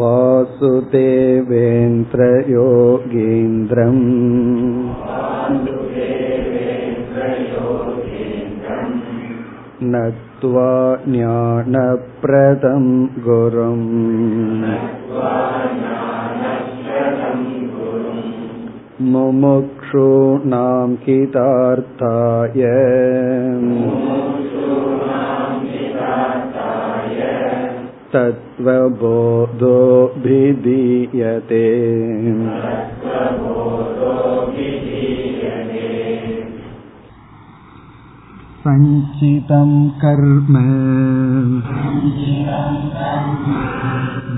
வாசுதேவேந்திர யோகீந்திரம் நத்வா ஞானப்ரதம் குரும் முமுக்ஷூணாம் கிதார்த்தாய தத்வபோதோபிதீயதே. சஞ்சிதம் கர்ம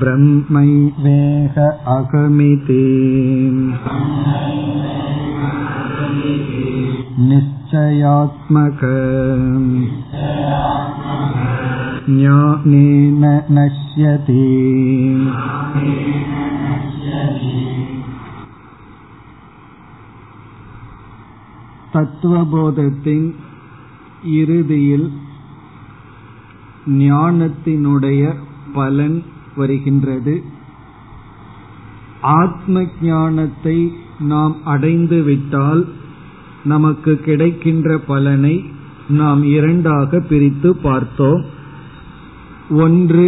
பிரம்மைவேக அகமிதி நிச்சயாத்மகம் ஞானேன நஷ்யதி. தத்துவபோதத்தின் இறுதியில் ஞானத்தினுடைய பலன் வருகின்றது. ஆத்ம ஞானத்தை நாம் அடைந்துவிட்டால் நமக்கு கிடைக்கின்ற பலனை நாம் இரண்டாக பிரித்து பார்த்தோம். ஒன்று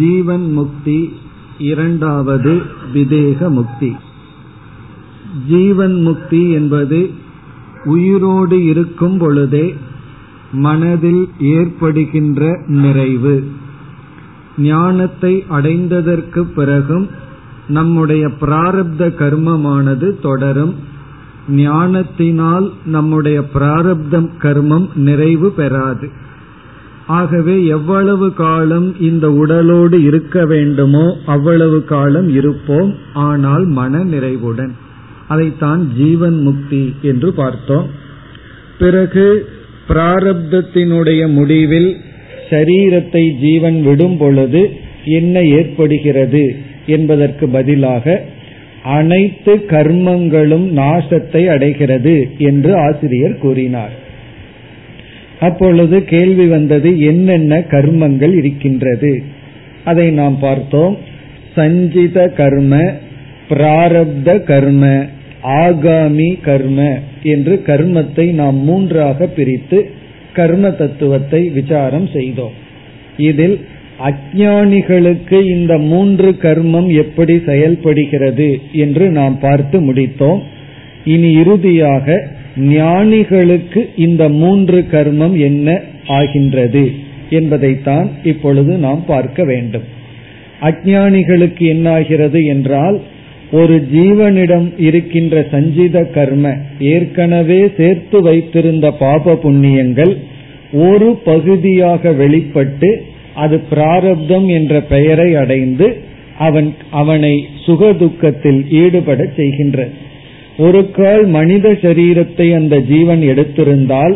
ஜீவன் முக்தி, இரண்டாவது விதேக முக்தி. ஜீவன் முக்தி என்பது உயிரோடு இருக்கும் பொழுதே மனதில் ஏற்படுகின்ற நிறைவு. ஞானத்தை அடைந்ததற்கு பிறகும் நம்முடைய பிராரப்த கர்மமானது தொடரும். ஞானத்தினால் நம்முடைய பிராரப்த கர்மம் நிறைவு பெறாது. ஆகவே எவ்வளவு காலம் இந்த உடலோடு இருக்க வேண்டுமோ அவ்வளவு காலம் இருப்போம், ஆனால் மன நிறைவுடன். அதைத்தான் ஜீவன் முக்தி என்று பார்த்தோம். பிறகு பிராரப்தத்தினுடைய முடிவில் சரீரத்தை ஜீவன் விடும் பொழுது என்ன ஏற்படுகிறது என்பதற்கு பதிலாக அனைத்து கர்மங்களும் நாசத்தை அடைகிறது என்று ஆசிரியர் கூறினார். அப்பொழுது கேள்வி வந்தது, என்னென்ன கர்மங்கள் இருக்கின்றது? அதை நாம் பார்த்தோம். சஞ்சித கர்ம, பிராரப்த கர்ம, ஆகாமி கர்ம என்று கர்மத்தை நாம் மூன்றாக பிரித்து கர்ம தத்துவத்தை விசாரம் செய்தோம். இதில் அஞ்ஞானிகளுக்கு இந்த மூன்று கர்மம் எப்படி செயல்படுகிறது என்று நாம் பார்த்து முடித்தோம். இனி இறுதியாக ஞானிகளுக்கு இந்த மூன்று கர்மம் என்ன ஆகின்றது என்பதைத்தான் இப்பொழுது நாம் பார்க்க வேண்டும். அஞ்ஞானிகளுக்கு என்ன ஆகிறது என்றால், ஒரு ஜீவனிடம் இருக்கின்ற சஞ்சித கர்ம, ஏற்கனவே சேர்த்து வைத்திருந்த பாப புண்ணியங்கள் ஒரு பகுதியாக வெளிப்பட்டு அது பிராரப்தம் என்ற பெயரை அடைந்து அவனை சுகதுக்கத்தில் ஈடுபட செய்கின்ற. ஒரு கால் மனித சரீரத்தை அந்த ஜீவன் எடுத்திருந்தால்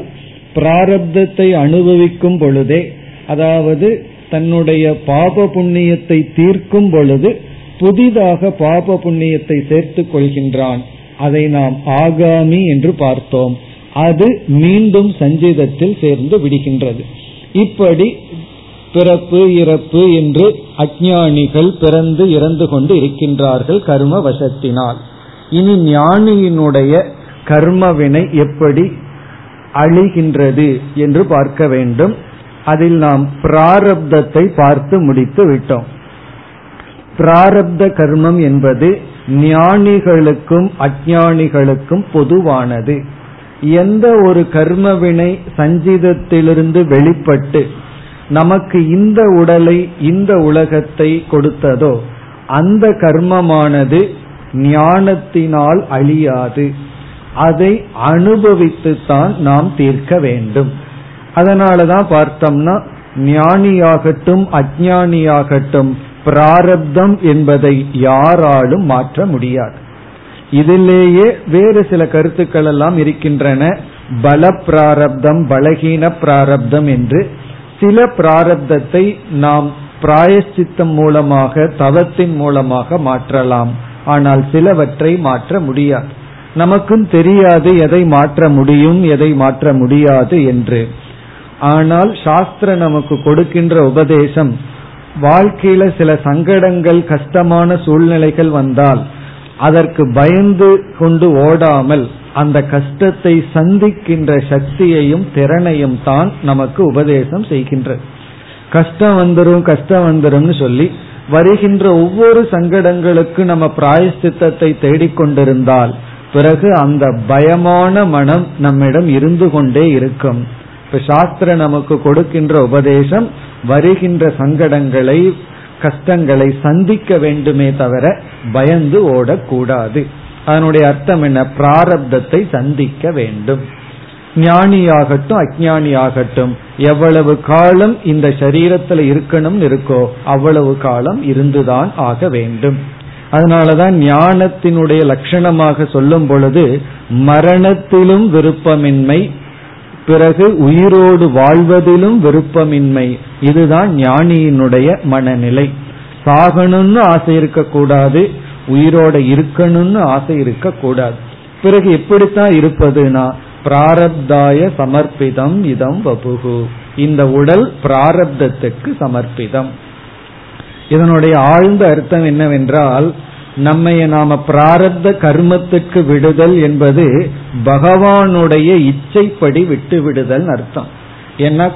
பிராரப்தத்தை அனுபவிக்கும் பொழுதே, அதாவது தன்னுடைய பாப புண்ணியத்தை தீர்க்கும் பொழுது புதிதாக பாப புண்ணியத்தை சேர்த்து கொள்கின்றான். அதை நாம் ஆகாமி என்று பார்த்தோம். அது மீண்டும் சஞ்சிதத்தில் சேர்ந்து விடுகின்றது. இப்படி பிறப்பு இறப்பு என்று அஞ்ஞானிகள் பிறந்து இறந்து கொண்டு இருக்கின்றார்கள் கர்ம வசத்தினால். இனி ஞானியினுடைய கர்மவினை எப்படி அழிகின்றது என்று பார்க்க வேண்டும். அதில் நாம் பிராரப்தத்தை பார்த்து முடித்து விட்டோம். பிராரப்த கர்மம் என்பது ஞானிகளுக்கும் அஞ்ஞானிகளுக்கும் பொதுவானது. எந்த ஒரு கர்மவினை சஞ்சிதத்திலிருந்து வெளிப்பட்டு நமக்கு இந்த உடலை, இந்த உலகத்தை கொடுத்ததோ அந்த கர்மமானது ஞானத்தினால் அழியாது. அதை அனுபவித்துத்தான் நாம் தீர்க்க வேண்டும். அதனாலதான் பார்த்தோம்னா, ஞானியாகட்டும் அஞ்ஞானியாகட்டும் பிராரப்தம் என்பதை யாராலும் மாற்ற முடியாது. இதிலேயே வேறு சில கருத்துக்கள் எல்லாம் இருக்கின்றன. பல பிராரப்தம், பலகீன பிராரப்தம் என்று சில பிராரப்தத்தை நாம் பிராயச்சித்தம் மூலமாக, தவத்தின் மூலமாக மாற்றலாம். ஆனால் சிலவற்றை மாற்ற முடியாது. நமக்கும் தெரியாது எதை மாற்ற முடியும் எதை மாற்ற முடியாது என்று. ஆனால் சாஸ்திரம் நமக்கு கொடுக்கின்ற உபதேசம், வாழ்க்கையில சில சங்கடங்கள் கஷ்டமான சூழ்நிலைகள் வந்தால் அதற்கு பயந்து கொண்டு ஓடாமல் அந்த கஷ்டத்தை சந்திக்கின்ற சக்தியையும் திறனையும் தான் நமக்கு உபதேசம் செய்கின்ற. கஷ்டம் வந்துரும் கஷ்டம் வந்துரும்னு சொல்லி வருகின்ற ஒவ்வொரு சங்கடங்களுக்கு நம்ம பிராயஷ்சித்தத்தை தேடிக்கொண்டிருந்தால் பிறகு அந்த பயமான மனம் நம்மிடம் இருந்து கொண்டே இருக்கும். இப்ப சாஸ்திர நமக்கு கொடுக்கின்ற உபதேசம் வருகின்ற சங்கடங்களை கஷ்டங்களை சந்திக்க வேண்டுமே தவிர பயந்து ஓடக்கூடாது. அதனுடைய அர்த்தம் என்ன? பிராரப்தத்தை சந்திக்க வேண்டும். ஞானியாகட்டும் அஞ்ஞானியாகட்டும் எவ்வளவு காலம் இந்த சரீரத்துல இருக்கணும்னு இருக்கோ அவ்வளவு காலம் இருந்துதான் ஆக வேண்டும். அதனாலதான் ஞானத்தினுடைய லட்சணமாக சொல்லும் பொழுது மரணத்திலும் விருப்பமின்மை, பிறகு உயிரோடு வாழ்வதிலும் விருப்பமின்மை. இதுதான் ஞானியினுடைய மனநிலை. சாகணும்னு ஆசை இருக்கக்கூடாது, உயிரோட இருக்கணும்னு ஆசை இருக்கக்கூடாது. பிறகு எப்படித்தான் இருப்பதுனா பிராரப்தாய சமர்ப்பிதம் இதம் வபுகு, இந்த உடல் பிராரப்தத்துக்கு சமர்ப்பிதம். இதனுடைய ஆழ்ந்த அர்த்தம் என்னவென்றால் நம்மை நாம பிராரப்த கர்மத்துக்கு விடுதல் என்பது பகவானுடைய இச்சைப்படி விட்டு விடுதல் அர்த்தம். ஏன்னா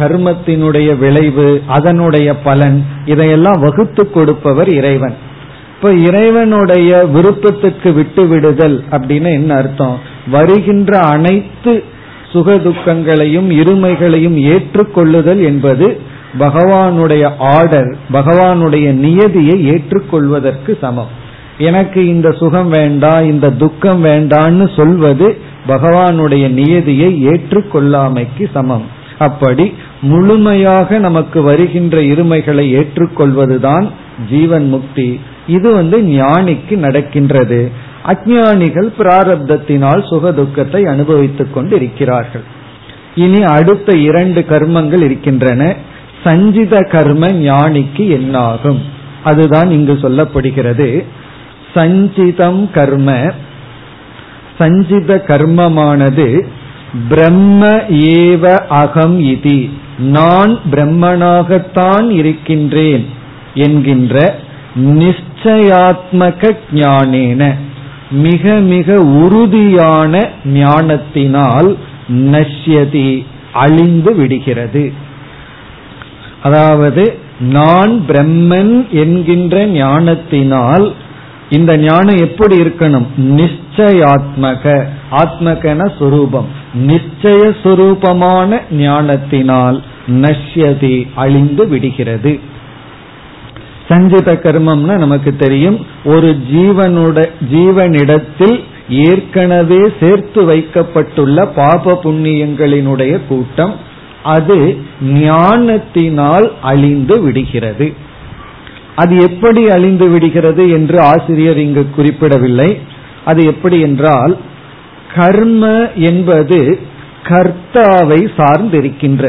கர்மத்தினுடைய விளைவு அதனுடைய பலன் இதையெல்லாம் வகுத்து கொடுப்பவர் இறைவன். இப்ப இறைவனுடைய விருப்பத்துக்கு விட்டு விடுதல் அப்படின்னு என்ன அர்த்தம்? வருகின்ற அனைத்து சுகதுக்கங்களையும் இருமைகளையும் ஏற்றுக்கொள்ளுதல் என்பது பகவானுடைய ஆர்டர், பகவானுடைய நியதியை ஏற்றுக்கொள்வதற்கு சமம். எனக்கு இந்த சுகம் வேண்டாம் இந்த துக்கம் வேண்டான்னு சொல்வது பகவானுடைய நியதியை ஏற்றுக்கொள்ளாமைக்கு சமம். அப்படி முழுமையாக நமக்கு வருகின்ற இருமைகளை ஏற்றுக்கொள்வதுதான் ஜீவன் முக்தி. இது ஞானிக்கு நடக்கின்றது. அஞ்ஞானிகள் பிராரப்தத்தினால் சுகதுக்கத்தை அனுபவித்துக் கொண்டு இருக்கிறார்கள். இனி அடுத்த 2 கர்மங்கள் இருக்கின்றன. சஞ்சித கர்ம ஞானிக்கு என்னாகும்? அதுதான் இங்கு சொல்லப்படுகிறது. சஞ்சிதம் கர்ம, சஞ்சித கர்மமானது பிரம்ம ஏவ அகம் இதி, நான் பிரம்மனாகத்தான் இருக்கின்றேன் என்கின்ற நிச்சயாத்மக ஞானேன, மிக மிக உறுதியான ஞானத்தினால் நஷ்யதி அழிந்து விடுகிறது. அதாவது நான் பிரம்மன் என்கின்ற ஞானத்தினால், இந்த ஞானம் எப்படி இருக்கணும்? நிச்சயாத்மக, ஆத்மகன சொரூபம், நிச்சய சொரூபமான ஞானத்தினால் நஷ்யதி அழிந்து விடுகிறது. சஞ்சித கர்மம்னா நமக்கு தெரியும், ஒரு ஜீவனிடத்தில் ஏற்கனவே சேர்த்து வைக்கப்பட்டுள்ள பாப புண்ணியங்களினுடைய கூட்டம், அது ஞானத்தினால் அழிந்து விடுகிறது. அது எப்படி அழிந்து விடுகிறது என்று ஆசிரியர் இங்கு குறிப்பிடவில்லை. அது எப்படி என்றால், கர்ம என்பது கர்த்தாவை சார்ந்து இருக்கின்ற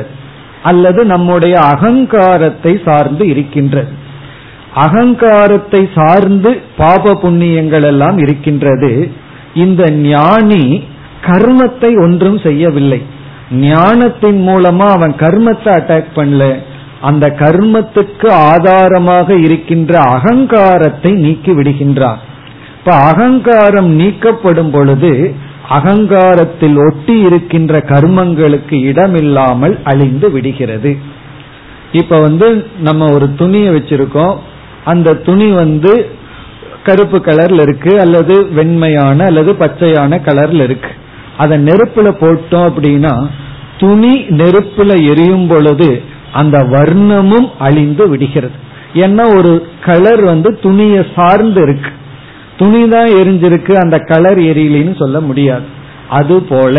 அல்லது நம்முடைய அகங்காரத்தை சார்ந்து இருக்கின்ற, அகங்காரத்தை சார்ந்து பாப புண்ணியங்கள் எல்லாம் இருக்கின்றது. இந்த ஞானி கர்மத்தை ஒன்றும் செய்யவில்லை. ஞானத்தின் மூலமா அவன் கர்மத்தை அட்டாக் பண்ணல, அந்த கர்மத்துக்கு ஆதாரமாக இருக்கின்ற அகங்காரத்தை நீக்கி விடுகின்றான். இப்ப அகங்காரம் நீக்கப்படும் பொழுது அகங்காரத்தில் ஒட்டி இருக்கின்ற கர்மங்களுக்கு இடமில்லாமல் அழிந்து விடுகிறது. இப்ப நம்ம ஒரு துணியை வச்சிருக்கோம், அந்த துணி கருப்பு கலர்ல இருக்கு அல்லது வெண்மையான அல்லது பச்சையான கலர்ல இருக்கு. அதை நெருப்புல போட்டோம் அப்படின்னா துணி நெருப்புல எரியும் பொழுது அந்த வர்ணமும் அழிந்து விடுகிறது. ஏன்னா ஒரு கலர் துணியை சார்ந்து இருக்கு, துணிதான் எரிஞ்சிருக்கு, அந்த கலர் எரியலின்னு சொல்ல முடியாது. அது போல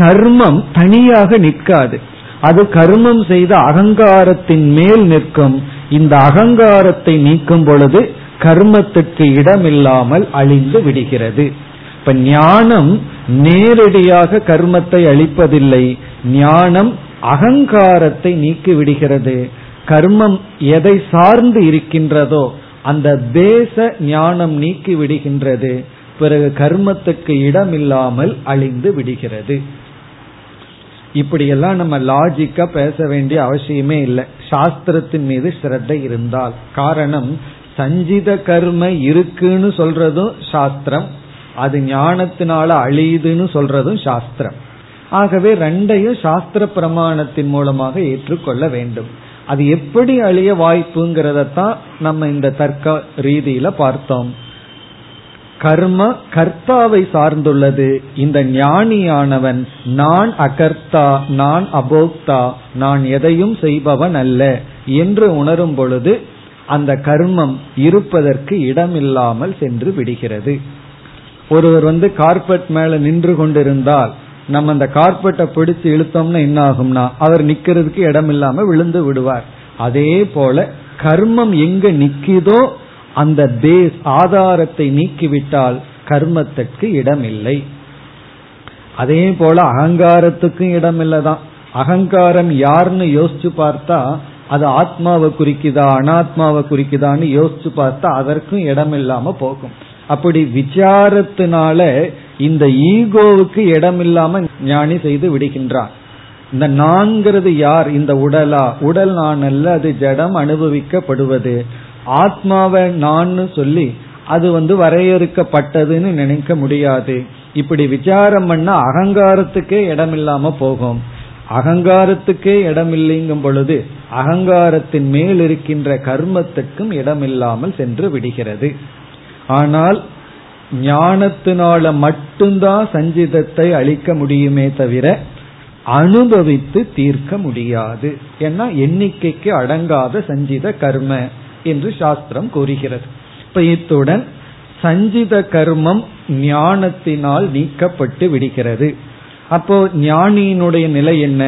கர்மம் தனியாக நிற்காது, அது கர்மம் செய்த அகங்காரத்தின் மேல் நிற்கும். இந்த அகங்காரத்தை நீக்கும் பொழுது கர்மத்துக்கு இடமில்லாமல் அழிந்து விடுகிறது. இப்ப ஞானம் நேரடியாக கர்மத்தை அழிப்பதில்லை, ஞானம் அகங்காரத்தை நீக்கி விடுகிறது. கர்மம் எதை சார்ந்து இருக்கின்றதோ அந்த பேச ஞானம் நீக்கி விடுகின்றது. பிறகு கர்மத்துக்கு இடமில்லாமல் அழிந்து விடுகிறது. இப்படியெல்லாம் நம்ம லாஜிக்கா பேச வேண்டிய அவசியமே இல்லை, சாஸ்திரத்தின் மீது ஸ்ரத்தை இருந்தால். காரணம், சஞ்சித கர்ம இருக்குன்னு சொல்றதும் சாஸ்திரம், அது ஞானத்தினால அழியுதுன்னு சொல்றதும் சாஸ்திரம். ஆகவே ரெண்டையும் சாஸ்திர பிரமாணத்தின் மூலமாக ஏற்றுக்கொள்ள வேண்டும். அது எப்படி அழிய வாய்ப்புங்கிறதான் நம்ம இந்த தர்க்க ரீதியில பார்த்தோம். கர்ம கர்த்தாவை சார்ந்துள்ளது. இந்த ஞானியானவன் நான் அகர்த்தா, நான் அபோக்தா, நான் எதையும் செய்பவன் அல்ல என்று உணரும் பொழுது அந்த கர்மம் இருப்பதற்கு இடமில்லாமல் சென்று விடுகிறது. ஒருவர் கார்பெட் மேல நின்று கொண்டிருந்தால் நம்ம அந்த கார்பெட்டை பிடிச்சு இழுத்தோம்னா என்ன ஆகும்னா அவர் நிக்கிறதுக்கு இடம் இல்லாம விழுந்து விடுவார். அதே போல கர்மம் எங்க நிக்கிதோ அந்த பேஸ் ஆதாரத்தை நீக்கிவிட்டால் கர்மத்திற்கு இடம் இல்லை. அதே போல அகங்காரத்துக்கும் இடம் இல்லதான். அகங்காரம் யாருன்னு யோசிச்சு பார்த்தா அது ஆத்மாவை குறிக்குதா அனாத்மாவை குறிக்குதான்னு யோசிச்சு பார்த்தா அதற்கும் இடம் இல்லாம போகும். அப்படி விசாரத்தினால இந்த ஈகோவுக்கு இடம் இல்லாம ஞானி செய்து விடுகின்றான். இந்த நான்கிறது யார்? இந்த உடலா? உடல் நான் அல்ல, அது ஜடம், அனுபவிக்கப்படுவது. ஆத்மாவை நான் சொல்லி அது வரையறுக்கப்பட்டதுன்னு நினைக்க முடியாது. இப்படி விசாரம் பண்ணா அகங்காரத்துக்கே இடம் இல்லாம போகும். அகங்காரத்துக்கே இடம் இல்லைங்கும் பொழுது அகங்காரத்தின் மேல் இருக்கின்ற கர்மத்துக்கும் இடம் இல்லாமல் சென்று விடுகிறது. ஆனால் ஞானத்தினால மட்டும்தான் சஞ்சிதத்தை அழிக்க முடியுமே தவிர அனுபவித்து தீர்க்க முடியாது. ஏன்னா எண்ணிக்கைக்கு அடங்காத சஞ்சித கர்ம என்று சாஸ்திரம் கூறுகிறது. இப்ப இத்துடன் சஞ்சித கர்மம் ஞானத்தினால் நீக்கப்பட்டு விடுகிறது. அப்போ ஞானியினுடைய நிலை என்ன?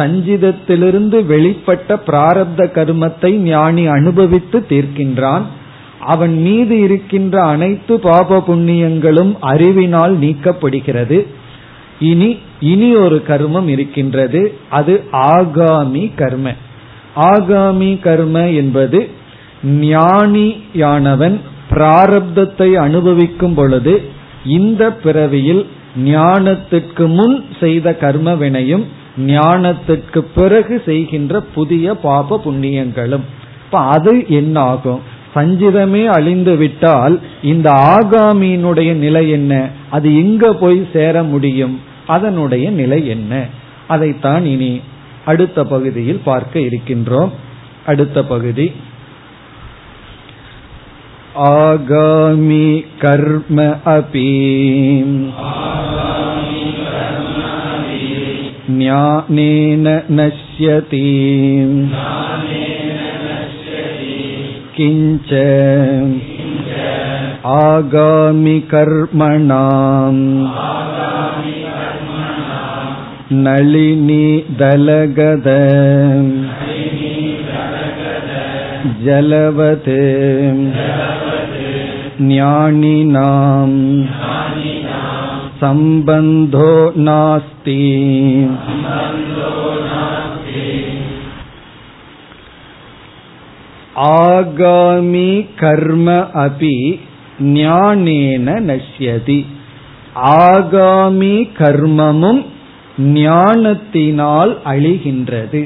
சஞ்சிதத்திலிருந்து வெளிப்பட்ட பிராரப்த கர்மத்தை ஞானி அனுபவித்து தீர்க்கின்றான். அவன் மீது இருக்கின்ற அனைத்து பாப புண்ணியங்களும் அறிவினால் நீக்கப்படுகிறது. இனி ஒரு கர்மம் இருக்கின்றது, அது ஆகாமி கர்ம. ஆகாமி கர்ம என்பது ஞானியானவன் பிராரப்தத்தை அனுபவிக்கும் பொழுது இந்த பிறவியில் ஞானத்திற்கு முன் செய்த கர்ம வினையும் ஞானத்திற்கு பிறகு செய்கின்ற புதிய பாப புண்ணியங்களும். இப்ப அது என்ன ஆகும்? சஞ்சிதமே அழிந்து விட்டால் இந்த ஆகாமியினுடைய நிலை என்ன? அது எங்க போய் சேர முடியும்? அதனுடைய நிலை என்ன? அதைத்தான் இனி அடுத்த பகுதியில் பார்க்க இருக்கின்றோம். அடுத்த பகுதி ஆகாமி கர்ம அபி ஞானேன நஷ்யதி கிஞ்ச ஆகாமி கர்மணாம் நளினி தலகத ஜலவதே ஞானிநாம் சம்பந்தோ நாஸ்தி. ஆகாமி கர்ம அபி ஞானேன நஷ்யதி. ஆகாமி கர்மமும் ஞானத்தினால் அழிகின்றது.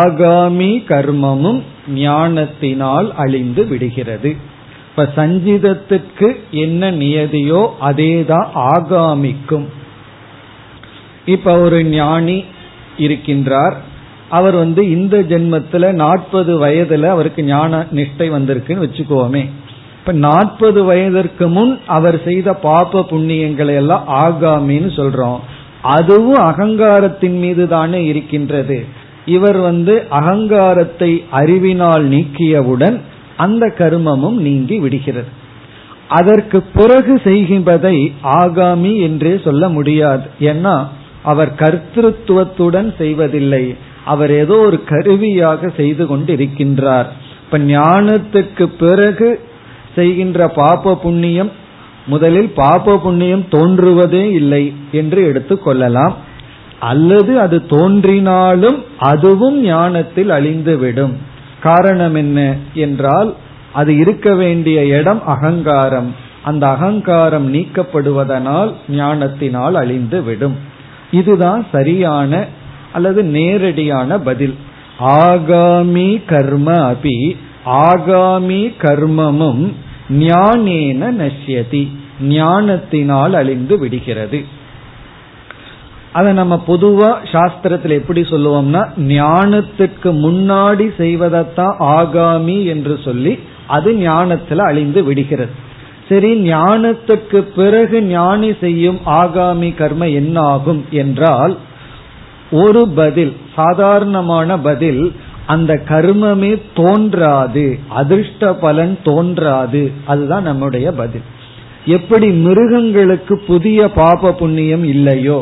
ஆகாமி கர்மமும் ஞானத்தினால் அழிந்து விடுகிறது. இப்ப சஞ்சிதத்திற்கு என்ன நியதியோ அதேதான் ஆகாமிக்கும். இப்ப ஒரு ஞானி இருக்கின்றார். அவர் இந்த ஜென்மத்துல 40 வயதுல அவருக்கு ஞான நிஷ்டை வந்திருக்குன்னு வச்சுக்கோமே. இப்ப 40 வயதிற்கு முன் அவர் செய்த பாப புண்ணியங்களை எல்லாம் ஆகாமின்னு சொல்றோம். அதுவும் அகங்காரத்தின் மீது தானே இருக்கின்றது. இவர் அகங்காரத்தை அறிவினால் நீக்கியவுடன் அந்த கர்மமும் நீங்கி விடுகிறது. அதற்கு பிறகு செய்கின்றதை ஆகாமி என்றே சொல்ல முடியாது. ஏன்னா அவர் கர்த்திருவத்துடன் செய்வதில்லை, அவர் ஏதோ ஒரு கருவியாக செய்து கொண்டு இருக்கின்றார். இப்ப ஞானத்துக்கு பிறகு செய்கின்ற பாப புண்ணியம், முதலில் பாப புண்ணியம் தோன்றுவதே இல்லை என்று எடுத்துக் கொள்ளலாம். அல்லது அது தோன்றினாலும் அதுவும் ஞானத்தில் அழிந்துவிடும். காரணம் என்ன என்றால் அது இருக்க வேண்டிய இடம் அகங்காரம். அந்த அகங்காரம் நீக்கப்படுவதனால் ஞானத்தினால் அழிந்துவிடும். இதுதான் சரியான அல்லது நேரடியான பதில். ஆகாமி கர்ம அபி, ஆகாமி கர்மமும் ஞானேன நஷ்யதி, ஞானத்தினால் அழிந்து விடுகிறது. அதை நம்ம பொதுவா சாஸ்திரத்தில் எப்படி சொல்லுவோம்னா, ஞானத்துக்கு முன்னாடி செய்வதைத்தான் ஆகாமி என்று சொல்லி அது ஞானத்துல அழிந்து விடுகிறது. சரி, ஞானத்துக்கு பிறகு ஞானி செய்யும் ஆகாமி கர்ம என்ன ஆகும் என்றால், ஒரு பதில், சாதாரணமான பதில், அந்த கர்மமே தோன்றாது, அதிர்ஷ்ட பலன் தோன்றாது. அதுதான் நம்முடைய பதில். எப்படி மிருகங்களுக்கு புதிய பாப புண்ணியம் இல்லையோ,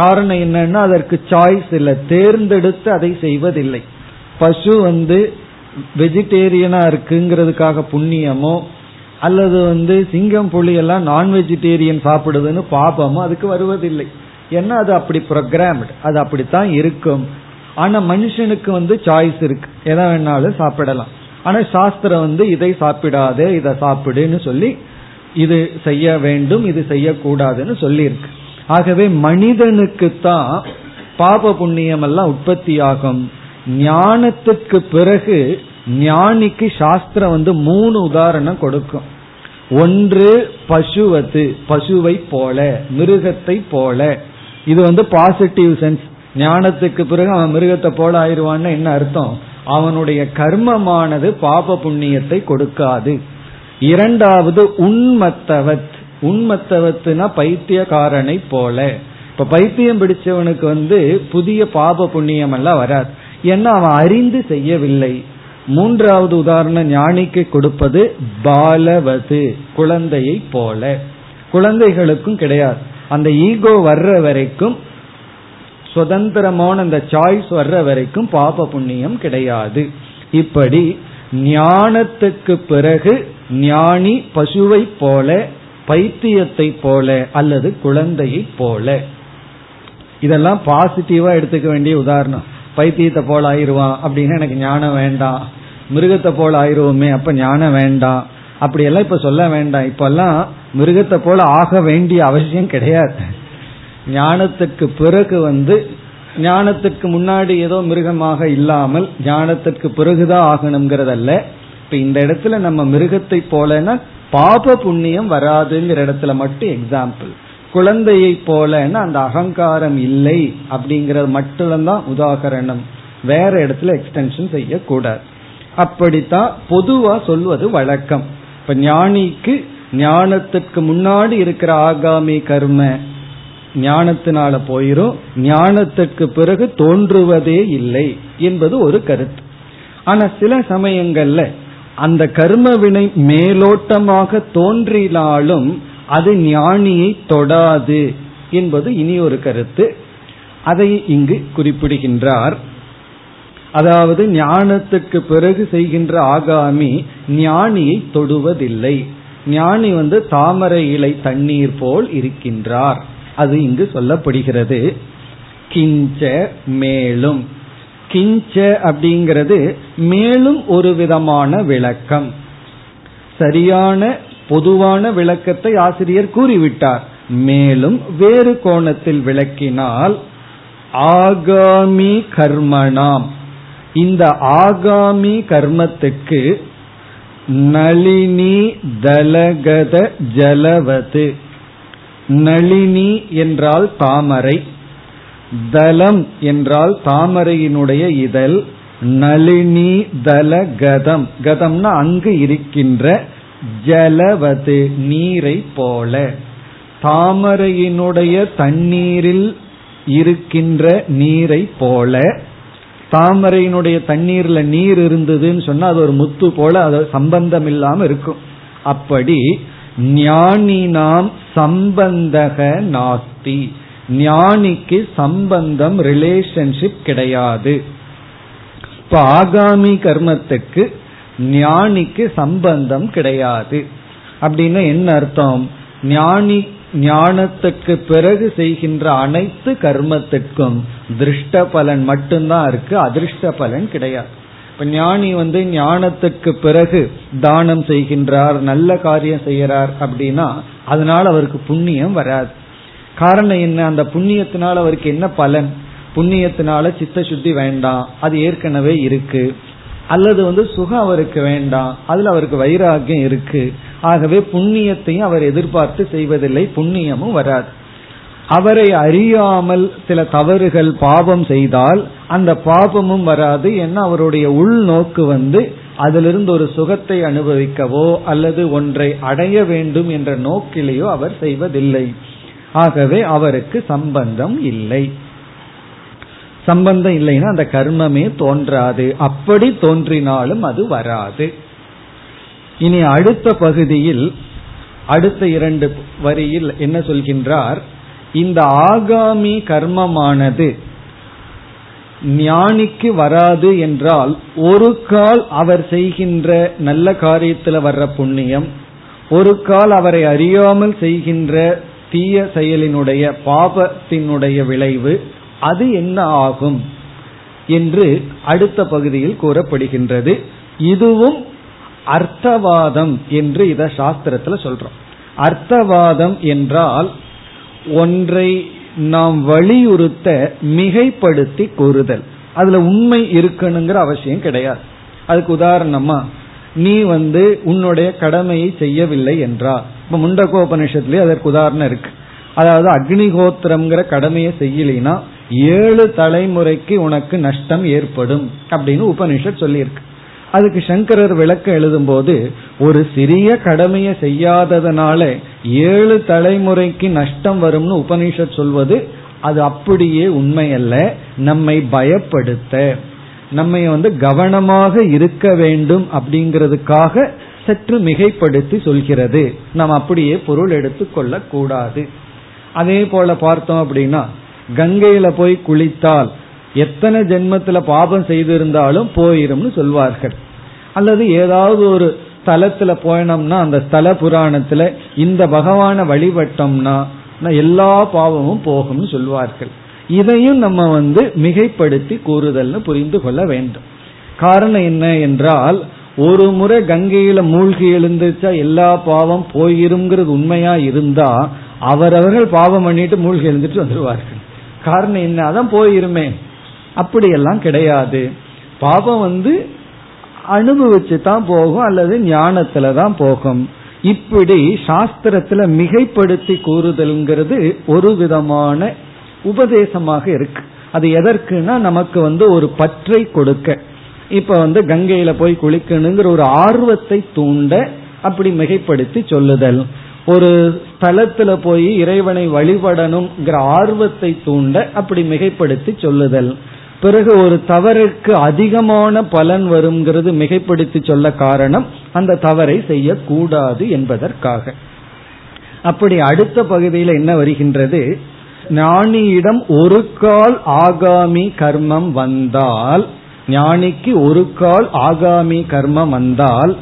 காரணம் என்னன்னா அதற்கு சாய்ஸ் இல்லை, தேர்ந்தெடுத்து அதை செய்வதில்லை. பசு வெஜிடேரியனா இருக்குங்கிறதுக்காக புண்ணியமோ, அல்லது சிங்கம் புலி எல்லாம் நான் வெஜிடேரியன் சாப்பிடுதுன்னு பாபமோ அதுக்கு வருவதில்லை. ஏன்னா அது அப்படி ப்ரோக்ராம்டு, அது அப்படித்தான் இருக்கும். ஆனா மனுஷனுக்கு சாய்ஸ் இருக்கு, எதை வேணாலும் சாப்பிடலாம். ஆனா சாஸ்திரம் இதை சாப்பிடாதே, இதை சாப்பிடுன்னு சொல்லி, இது செய்ய வேண்டும், இது செய்யக்கூடாதுன்னு சொல்லி இருக்கு. ஆகவே மனிதனுக்குத்தான் பாப புண்ணியம் எல்லாம் உற்பத்தி ஆகும். ஞானத்துக்கு பிறகு ஞானிக்கு சாஸ்திரம் 3 உதாரணம் கொடுக்கும். ஒன்று பசுவது, பசுவை போல, மிருகத்தை போல. இது பாசிட்டிவ் சென்ஸ். ஞானத்துக்கு பிறகு அவன் மிருகத்தை போல ஆயிடுவான்னு என்ன அர்த்தம்? அவனுடைய கர்மமானது பாப புண்ணியத்தை கொடுக்காது. இரண்டாவது உண்மத்தவத், உண்மத்தவத்துனா பைத்தியக்காரனை போல. இப்ப பைத்தியம் பிடிச்சவனுக்கு புதிய பாப புண்ணியம் எல்லாம் வராது, ஏன்னா அவன் அறிந்து செய்யவில்லை. மூன்றாவது உதாரணம் ஞானிக்கு கொடுப்பது பாலவது, குழந்தையை போல. குழந்தைகளுக்கும் கிடையாது, அந்த ஈகோ வர்ற வரைக்கும், சுதந்திரமான அந்த சாய்ஸ் வர்ற வரைக்கும் பாப புண்ணியம் கிடையாது. இப்படி ஞானத்துக்கு பிறகு ஞானி பசுவை போல, பைத்தியத்தை போல, அல்லது குழந்தையை போல. இதெல்லாம் பாசிட்டிவா எடுத்துக்க வேண்டிய உதாரணம். பைத்தியத்தை போல ஆயிடுவான் அப்படின்னு எனக்கு ஞானம் வேண்டாம், மிருகத்தை போல ஆயிடுவோமே அப்ப ஞானம் வேண்டாம், அப்படியெல்லாம் இப்ப சொல்ல வேண்டாம். இப்பெல்லாம் மிருகத்தை போல ஆக வேண்டிய அவசியம் கிடையாது. ஞானத்துக்கு பிறகு ஞானத்துக்கு முன்னாடி ஏதோ மிருகமாக இல்லாமல் ஞானத்துக்கு பிறகுதான் ஆகணுங்கிறதல்ல. இப்ப இந்த இடத்துல நம்ம மிருகத்தை போலன்னா பாப புண்ணியம் வராதுங்கிற இடத்துல மட்டும் எக்ஸாம்பிள். குழந்தையை போலன்னா அந்த அகங்காரம் இல்லை அப்படிங்கறது மட்டும்தான் உதாகரணம். வேற இடத்துல எக்ஸ்டென்ஷன் செய்யக்கூடாது. அப்படித்தான் பொதுவா சொல்வது வழக்கம். இப்ப ஞானிக்கு ஞானத்துக்கு முன்னாடி இருக்கிற ஆகாமி கர்ம ஞானத்தினால போயிரும், ஞானத்துக்கு பிறகு தோன்றுவதே இல்லை என்பது ஒரு கருத்து. ஆனா சில சமயங்கள்ல அந்த கர்ம வினை மேலோட்டமாக தோன்றினாலும் அது ஞானியை தொடாது என்பது இனி ஒரு கருத்து. அதை இங்கு குறிப்பிடுகின்றார். அதாவது ஞானத்துக்கு பிறகு செய்கின்ற ஆகாமி ஞானியை தொடுவதில்லை. ஞானி தாமரை இலை தண்ணீர் போல் இருக்கின்றார். அது இங்கு சொல்லப்படுகிறது. கிஞ்ச மேலும், கிஞ்ச அப்படிங்கிறது மேலும் ஒரு விதமான விளக்கம். சரியான பொதுவான விளக்கத்தை ஆசிரியர் கூறிவிட்டார். மேலும் வேறு கோணத்தில் விளக்கினால், ஆகாமி கர்மணாம், இந்த ஆகாமி கர்மத்துக்கு நளினி தலகத ஜலவது. நளினி என்றால் தாமரை, தலம் என்றால் தாமரையினுடைய இதழ். நளினி தலகதம், கதம்னா அங்கு இருக்கின்ற, ஜலவது நீரை போல. தாமரையினுடைய தண்ணீரில் இருக்கின்ற நீரை போல. தாமரையினுடைய தண்ணீர்ல நீர் இருந்ததுன்னு சொன்னா அது ஒரு முத்து போல, அது சம்பந்தம் இல்லாம இருக்கும். அப்படி ஞானி நாம் சம்பந்தக நாஸ்தி, ஞானிக்கு சம்பந்தம் ரிலேஷன்ஷிப் கிடையாது. இப்ப ஆகாமி கர்மத்துக்கு ஞானிக்கு சம்பந்தம் கிடையாது. அப்படின்னு என்ன அர்த்தம்? ஞானி ஞானத்துக்கு பிறகு செய்கின்ற அனைத்து கர்மத்திற்கும் திருஷ்ட பலன் மட்டும்தான் இருக்கு, அதிர்ஷ்ட பலன் கிடையாது. இப்ப ஞானி ஞானத்துக்கு பிறகு தானம் செய்கின்றார், நல்ல காரியம் செய்கிறார் அப்படின்னா அதனால அவருக்கு புண்ணியம் வராது. காரணம் என்ன, அந்த புண்ணியத்தினால அவருக்கு என்ன பலன், புண்ணியத்தினால சித்த சுத்தி வேண்டாம், அது ஏற்கனவே இருக்கு, அல்லது சுகம் அவருக்கு வேண்டாம், அதுல அவருக்கு வைராகியம் இருக்கு, ஆகவே புண்ணியத்தையும் அவர் எதிர்பார்த்து செய்வதில்லை, புண்ணியமும் வராது. அவரை அறியாமல் சில தவறுகள் பாபம் செய்தால் அந்த பாபமும் வராது, ஏன்னா அவருடைய உள்நோக்கு அதிலிருந்து ஒரு சுகத்தை அனுபவிக்கவோ அல்லது ஒன்றை அடைய வேண்டும் என்ற நோக்கிலேயோ அவர் செய்வதில்லை. ஆகவே அவருக்கு சம்பந்தம் இல்லை. சம்பந்தம் இல்லைன்னா அந்த கர்மமே தோன்றாது, அப்படி தோன்றினாலும் அது வராது. இனி அடுத்த பகுதியில் அடுத்த 2 வரியில் என்ன சொல்கின்றார், இந்த ஆகாமி கர்மமானது ஞானிக்கு வராது என்றால், ஒரு கால் அவர் செய்கின்ற நல்ல காரியத்தில் வர்ற புண்ணியம், ஒரு கால் அவரை அறியாமல் செய்கின்ற தீய செயலினுடைய பாபத்தினுடைய விளைவு, அது என்ன ஆகும் என்று அடுத்த பகுதியில் கூறப்படுகின்றது. இதுவும் அர்த்தவாதம் என்று இத சாஸ்திரத்தில் சொல்றோம். அர்த்தவாதம் என்றால் ஒன்றை நாம் வலியுறுத்த மிகைப்படுத்தி கூறுதல். அதுல உண்மை இருக்கணுங்கிற அவசியம் கிடையாது. அதுக்கு உதாரணமா, நீ உன்னுடைய கடமையை செய்யவில்லை என்றால், இப்ப முண்டகோபனிஷத்துலயே அதற்கு உதாரணம் இருக்கு. அதாவது அக்னிஹோத்திரம்ங்கிற கடமையை செய்யலைன்னா 7 தலைமுறைக்கு உனக்கு நஷ்டம் ஏற்படும் அப்படின்னு உபனிஷத் சொல்லியிருக்கு. அதுக்கு சங்கரர் விளக்கம் எழுதும் போது, ஒரு சிறிய கடமையை செய்யாததனால 7 தலைமுறைக்கு நஷ்டம் வரும்னு உபனிஷத் சொல்வது அது அப்படியே உண்மையல்ல. நம்மை பயப்படுத்த, நம்மை கவனமாக இருக்க வேண்டும் அப்படிங்கிறதுக்காக சற்று மிகைப்படுத்தி சொல்கிறது. நாம் அப்படியே பொருள் எடுத்துக்கொள்ள கூடாது. அதே போல பார்த்தோம் அப்படின்னா, கங்கையில போய் குளித்தால் எத்தனை ஜென்மத்துல பாபம் செய்திருந்தாலும் போயிரும்னு சொல்வார்கள். அல்லது ஏதாவது ஒரு ஸ்தலத்துல போயினோம்னா அந்த ஸ்தல புராணத்துல இந்த பகவானை வழிபட்டோம்னா எல்லா பாவமும் போகும்னு சொல்வார்கள். இதையும் நம்ம மிகைப்படுத்தி கூறுதல்னு புரிந்து கொள்ள வேண்டும். காரணம் என்ன என்றால், ஒரு முறை கங்கையில மூழ்கி எழுந்துச்சா எல்லா பாவம் போயிருங்கிறது உண்மையா இருந்தா அவரவர்கள் பாவம் பண்ணிட்டு மூழ்கி எழுந்துட்டு வந்துடுவார்கள். காரணம் என்ன, அதான் போயிருமே. அப்படியெல்லாம் கிடையாது. பாபம் அனுபவிச்சு தான் போகும், அல்லது ஞானத்துல தான் போகும். இப்படி சாஸ்திரத்துல மிகைப்படுத்தி கூறுதல்ங்கிறது ஒரு விதமான உபதேசமாக இருக்கு. அது எதற்குனா, நமக்கு ஒரு பற்றை கொடுக்க, இப்ப கங்கையில போய் குளிக்கணுங்கிற ஒரு ஆர்வத்தை தூண்ட அப்படி மிகைப்படுத்தி சொல்லுதல். ஒரு ஸ்தலத்துல போய் இறைவனை வழிபடணும்ங்கிற ஆர்வத்தை தூண்ட அப்படி மிகைப்படுத்தி சொல்லுதல். பிறகு ஒரு தவறுக்கு அதிகமான பலன் வருங்கிறது மிகைப்படுத்தி சொல்ல காரணம், அந்த தவறை செய்யக்கூடாது என்பதற்காக. அப்படி அடுத்த பகுதியில் என்ன வருகின்றது, ஞானியிடம் ஒரு கால் ஆகாமி கர்மம் வந்தால், ஞானிக்கு ஒரு கால் ஆகாமி கர்மம் வந்தால்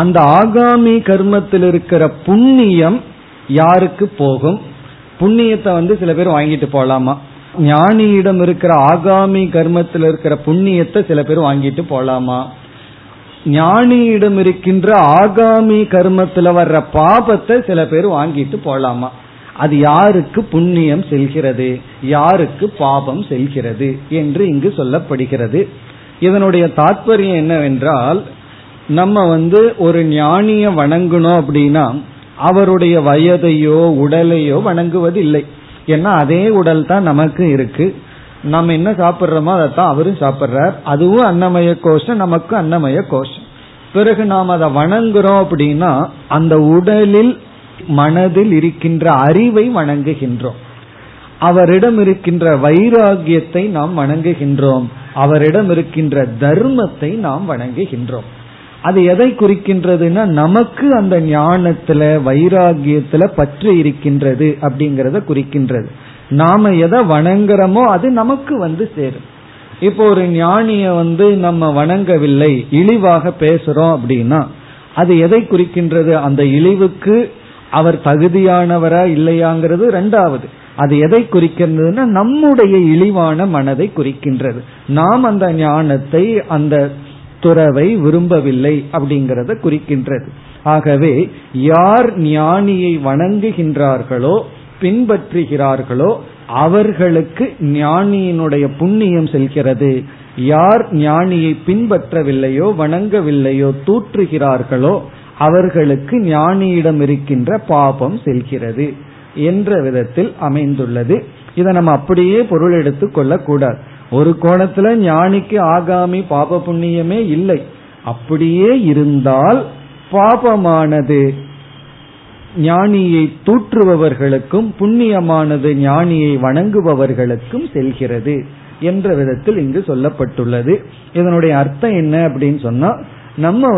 அந்த ஆகாமி கர்மத்தில் இருக்கிற புண்ணியம் யாருக்கு போகும்? புண்ணியத்தை சில பேர் வாங்கிட்டு போலாமா? ஞானியிடம் இருக்கிற ஆகாமி கர்மத்தில் இருக்கிற புண்ணியத்தை சில பேர் வாங்கிட்டு போலாமா? ஞானியிடம் இருக்கின்ற ஆகாமி கர்மத்தில் வர்ற பாபத்தை சில பேர் வாங்கிட்டு போலாமா? அது யாருக்கு புண்ணியம் செல்கிறது, யாருக்கு பாபம் செல்கிறது என்று இங்கு சொல்லப்படுகிறது. இதனுடைய தாற்பயம் என்னவென்றால், நம்ம ஒரு ஞானியை வணங்கணும் அப்படின்னா அவருடைய வயதையோ உடலையோ வணங்குவது இல்லை. ஏன்னா அதே உடல் தான் நமக்கு இருக்கு. நம்ம என்ன சாப்பிட்றோமோ அதைத்தான் அவரும் சாப்பிட்றார். அதுவும் அன்னமய கோஷம், நமக்கு அன்னமய கோஷம். பிறகு நாம் அதை வணங்குறோம் அப்படின்னா அந்த உடலில் மனதில் இருக்கின்ற அறிவை வணங்குகின்றோம், அவரிடம் இருக்கின்ற வைராகியத்தை நாம் வணங்குகின்றோம், அவரிடம் இருக்கின்ற தர்மத்தை நாம் வணங்குகின்றோம். அது எதை குறிக்கின்றதுன்னா, நமக்கு அந்த ஞானத்துல வைராகியத்துல பற்று இருக்கின்றது அப்படிங்கறத குறிக்கின்றது. நாம எதை வணங்குறோமோ அது நமக்கு சேரும். இப்போ ஒரு ஞானிய நம்ம வணங்கவில்லை, இழிவாக பேசுறோம் அப்படின்னா அது எதை குறிக்கின்றது? அந்த இழிவுக்கு அவர் தகுதியானவரா இல்லையாங்கிறது ரெண்டாவது. அது எதை குறிக்கின்றதுன்னா, நம்முடைய இழிவான மனதை குறிக்கின்றது. நாம் அந்த ஞானத்தை, அந்த துறவை விரும்பவில்லை அப்படிங்கறத குறிக்கின்றது. ஆகவே யார் ஞானியை வணங்குகின்றார்களோ பின்பற்றுகிறார்களோ அவர்களுக்கு ஞானியினுடைய புண்ணியம் செல்கிறது. யார் ஞானியை பின்பற்றவில்லையோ வணங்கவில்லையோ தூற்றுகிறார்களோ அவர்களுக்கு ஞானியிடம் இருக்கின்ற பாபம் செல்கிறது என்ற விதத்தில் அமைந்துள்ளது. இதை நம்ம அப்படியே பொருள் எடுத்து கொள்ள கூடாது. ஒரு கோணத்துல ஞானிக்கு ஆகாமி பாப புண்ணியமே இல்லை. அப்படியே இருந்தால் பாபமானது ஞானியை தூற்றுபவர்களுக்கும் புண்ணியமானது ஞானியை வணங்குபவர்களுக்கும் செல்கிறது என்ற விதத்தில் இங்கு சொல்லப்பட்டுள்ளது. இதனுடைய அர்த்தம் என்ன அப்படின்னு சொன்னா, நம்ம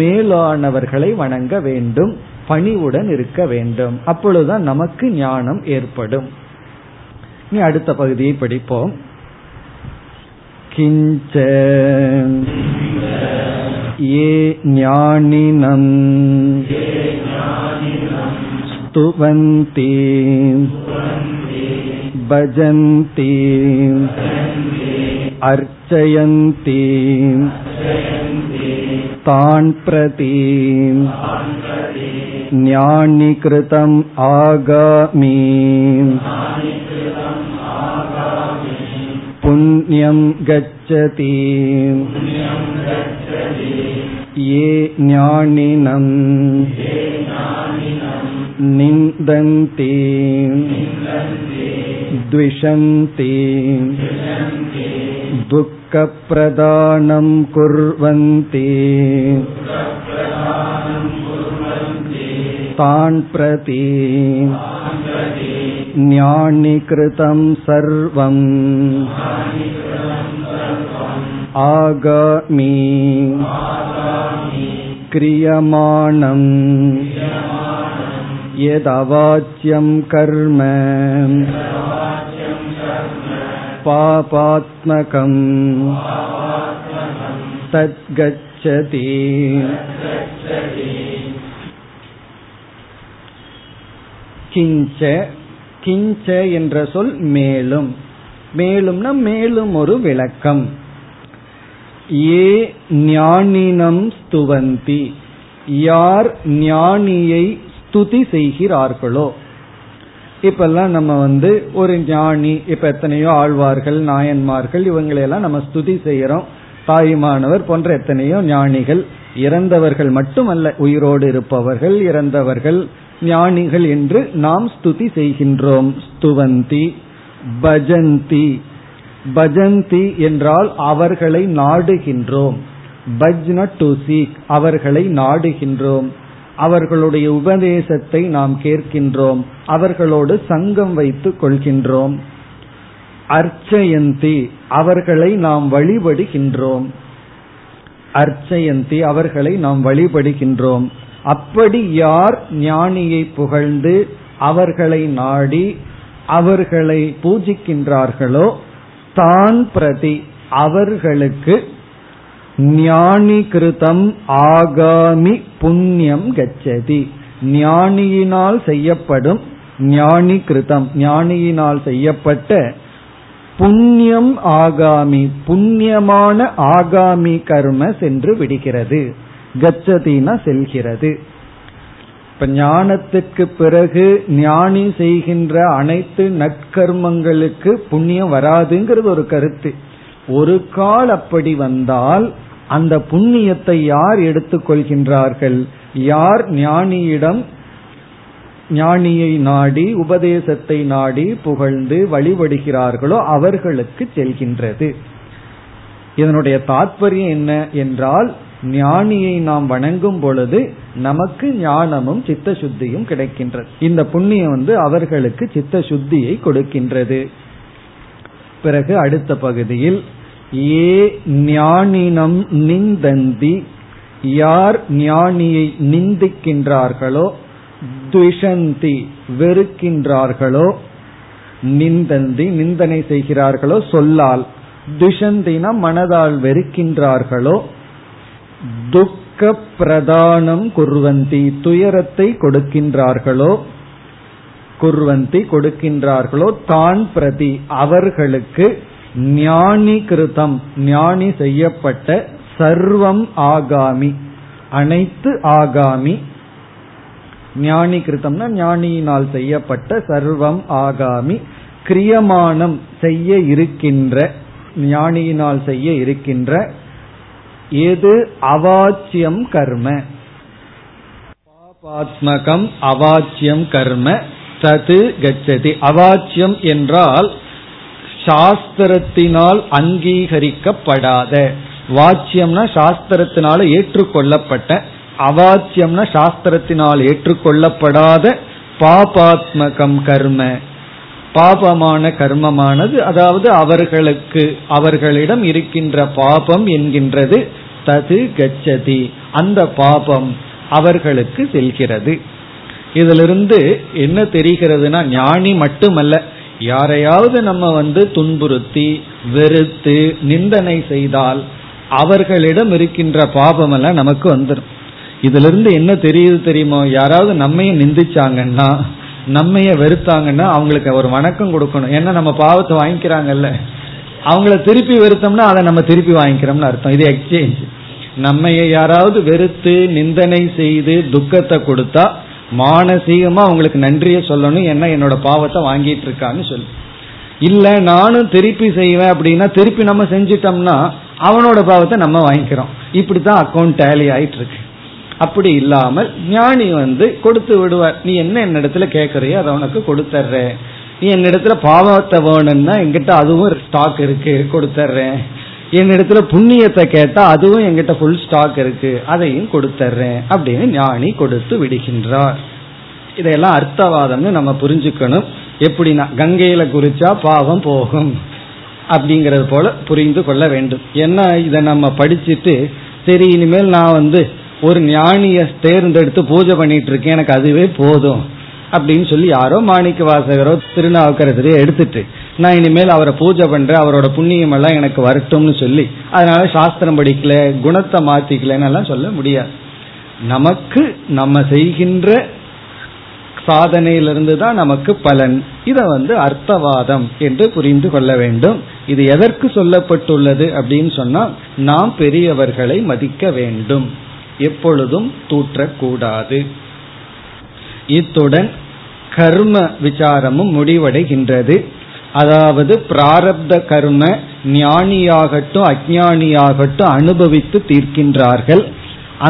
மேலானவர்களை வணங்க வேண்டும், பணிவுடன் இருக்க வேண்டும், அப்பொழுதுதான் நமக்கு ஞானம் ஏற்படும். நீ அடுத்த பகுதியை படிப்போம். கிஞ்ச யே ஞானினம் ஸ்துவந்தி பஜந்தி அர்ச்சயந்தி தான் பிரதி ஞானிகிருதம் ஆகாமி புண்ணியம் கச்சதி யே ஞானினம் நிந்தந்தி த்விஷந்தி துக்கப்ரதானம் குர்வந்தி தான் பிரதி ஞானிகிருதம் சர்வம் ஆகாமி கிரியமானம் யதவாச்யம் கர்ம பாபாத்மகம் தத்கச்சதி. கிஞ்ச, கிஞ்ச என்ற சொல் மேலும், மேலும்னா மேலும் ஒரு விளக்கம். ஏ ஞானினம் ஸ்துவந்தி, யார் ஞானியை ஸ்துதி செய்கிறார்களோ. இப்பெல்லாம் நம்ம ஒரு ஞானி, இப்ப எத்தனையோ ஆழ்வார்கள் நாயன்மார்கள் இவங்களையெல்லாம் நம்ம ஸ்துதி செய்யறோம். தாயுமானவர் போன்ற எத்தனையோ ஞானிகள், இறந்தவர்கள் மட்டுமல்ல, உயிரோடு இருப்பவர்கள், இறந்தவர்கள், ஞானிகள் என்று நாம் ஸ்துதி செய்கின்றோம். ஸ்துவந்தி பஜந்தி, பஜந்தி என்றால் அவர்களை நாடுகின்றோம். பஜ்ன டு சீக், அவர்களை நாடுகின்றோம், அவர்களுடைய உபதேசத்தை நாம் கேட்கின்றோம், அவர்களோடு சங்கம் வைத்து கொள்கின்றோம். அர்ச்சயந்தி, அவர்களை நாம் வழிபடுகின்றோம். அர்ச்சயந்தி, அவர்களை நாம் வழிபடுகின்றோம். அப்படி யார் ஞானியை புகழ்ந்து அவர்களை நாடி அவர்களை பூஜிக்கின்றார்களோ தான் பிரதி, அவர்களுக்கு ஞானிகிருதம் ஆகாமி புண்ணியம் கச்சதி, ஞானியினால் செய்யப்படும், ஞானிகிருதம் ஞானியினால் செய்யப்பட்ட புண்ணியம் ஆகாமி புண்ணியமான ஆகாமி கர்ம சென்று விடுகிறது. கச்சதினா செல்கிறது. இப்ப ஞானத்திற்கு பிறகு ஞானி செய்கின்ற அனைத்து நற்கர்மங்களுக்கு புண்ணியம் வராதுங்கிறது ஒரு கருத்து. ஒரு கால் அப்படி வந்தால் அந்த புண்ணியத்தை யார் எடுத்துக்கொள்கின்றார்கள்? யார் ஞானியிடம், ஞானியை நாடி உபதேசத்தை நாடி புகழ்ந்து வழிபடுகிறார்களோ அவர்களுக்கு செல்கின்றது. இதனுடைய தாற்பயம் என்ன என்றால், ஞானியை நாம் வணங்கும் பொழுது நமக்கு ஞானமும் சித்த சுத்தியும் கிடைக்கின்றது. இந்த புண்ணியம் அவர்களுக்கு சித்த சுத்தியை கொடுக்கின்றது. பிறகு அடுத்த பகுதியில் ஏ ஞானினம் நிந்தந்தி, யார் ஞானியை நிந்திக்கின்றார்களோ, துஷந்தி வெறுக்கின்றார்களோ, நிந்தந்தி நிந்தனை செய்கிறார்களோ சொல்லால், துஷந்தினா மனதால் வெறுக்கின்றார்களோ, துக்க பிரதானம் குர்வந்தி துயரத்தை கொடுக்கின்றார்களோ, குர்வந்தி கொடுக்கின்றார்களோ தான் பிரதி, அவர்களுக்கு ஞானிகிருதம் ஞானி செய்யப்பட்ட சர்வம் ஆகாமி அனைத்து ஆகாமி ஞானி கிருத்தம்னா ஞானியினால் செய்யப்பட்ட, சர்வம் ஆகாமி கிரியமானம் செய்ய இருக்கின்ற, ஞானியினால் செய்ய இருக்கின்ற எது அவாச்சியம் கர்ம, பாபாத்மகம் அவாச்சியம் கர்ம தது கச்சதி. அவாச்சியம் என்றால் சாஸ்திரத்தினால் அங்கீகரிக்கப்படாத, வாச்சியம்னா சாஸ்திரத்தினால ஏற்றுக்கொள்ளப்பட்ட, அவாச்சியம்னா சாஸ்திரத்தினால் ஏற்றுக்கொள்ளப்படாத பாபாத்மகம் கர்ம, பாபமான கர்மமானது, அதாவது அவர்களுக்கு அவர்களிடம் இருக்கின்ற பாபம் என்கின்றது தது கச்சதி, அந்த பாபம் அவர்களுக்கு செல்கிறது. இதிலிருந்து என்ன தெரிகிறதுனா, ஞானி மட்டுமல்ல, யாரையாவது நம்ம துன்புறுத்தி வெறுத்து நிந்தனை செய்தால் அவர்களிடம் இருக்கின்ற பாபம் எல்லாம் நமக்கு வந்துடும். இதிலிருந்து என்ன தெரியுது தெரியுமோ, யாராவது நம்மைய நிந்திச்சாங்கன்னா, நம்மைய வெறுத்தாங்கன்னா அவங்களுக்கு ஒரு வணக்கம் கொடுக்கணும். ஏன்னா நம்ம பாவத்தை வாங்கிக்கிறாங்கல்ல, அவங்கள திருப்பி வெறுத்தோம்னா அதை நம்ம திருப்பி வாங்கிக்கிறோம்னு அர்த்தம். இது எக்ஸ்சேஞ்ச். நம்மைய யாராவது வெறுத்து நிந்தனை செய்து துக்கத்தை கொடுத்தா மானசீகமா அவங்களுக்கு நன்றியை சொல்லணும், ஏன்னா என்னோட பாவத்தை வாங்கிட்டு இருக்கான்னு சொல்லு. இல்ல நானும் திருப்பி செய்வேன் அப்படின்னா திருப்பி நம்ம செஞ்சிட்டோம்னா அவனோட பாவத்தை நம்ம வாங்கிக்கிறோம். இப்படித்தான் அக்கௌண்ட் டேலி ஆயிட்டு இருக்கு. அப்படி இல்லாமல் ஞானி கொடுத்து விடுவார். நீ என்ன என்னிடத்துல கேட்கறியோ அதை உனக்கு கொடுத்துட்றேன், நீ என்னிடத்துல பாவத்தை வேணும்னா என்கிட்ட அதுவும் ஸ்டாக் இருக்கு கொடுத்துட்றேன், என்னிடத்துல புண்ணியத்தை கேட்டா அதுவும் என்கிட்ட ஃபுல் ஸ்டாக் இருக்கு அதையும் கொடுத்துட்றேன் அப்படின்னு ஞானி கொடுத்து விடுகின்றார். இதையெல்லாம் அர்த்தவாதம்னு நம்ம புரிஞ்சுக்கணும். எப்படின்னா கங்கையில குறிச்சா பாவம் போகும் அப்படிங்கறது போல புரிந்து கொள்ள வேண்டும். ஏன்னா இதை நம்ம படிச்சுட்டு சரி இனிமேல் நான் ஒரு ஞானிய தேர்ந்தெடுத்து பூஜை பண்ணிட்டு இருக்கேன் எனக்கு அதுவே போதும் அப்படின்னு சொல்லி யாரோ மாணிக்க வாசகரோ திருநாவுக்கரசரையோ எடுத்துட்டு நான் இனிமேல் அவரை பூஜை பண்றேன் அவரோட புண்ணியம் எல்லாம் எனக்கு வரட்டும்னு சொல்லி அதனால சாஸ்திரம் படிக்கல குணத்தை மாத்திக்கலன்னு எல்லாம் சொல்ல முடியாது. நமக்கு நம்ம செய்கின்ற சாதனையிலிருந்து தான் நமக்கு பலன். இதை அர்த்தவாதம் என்று புரிந்து கொள்ள வேண்டும். இது எதற்கு சொல்லப்பட்டுள்ளது அப்படின்னு சொன்னா, நாம் பெரியவர்களை மதிக்க வேண்டும், எப்பொழுதும் தூற்றக்கூடாது. இத்துடன் கர்ம விசாரமும் முடிவடைகின்றது. அதாவது பிராரப்த கர்ம ஞானியாகட்டும் அஞ்ஞானியாகட்டும் அனுபவித்து தீர்க்கின்றார்கள்.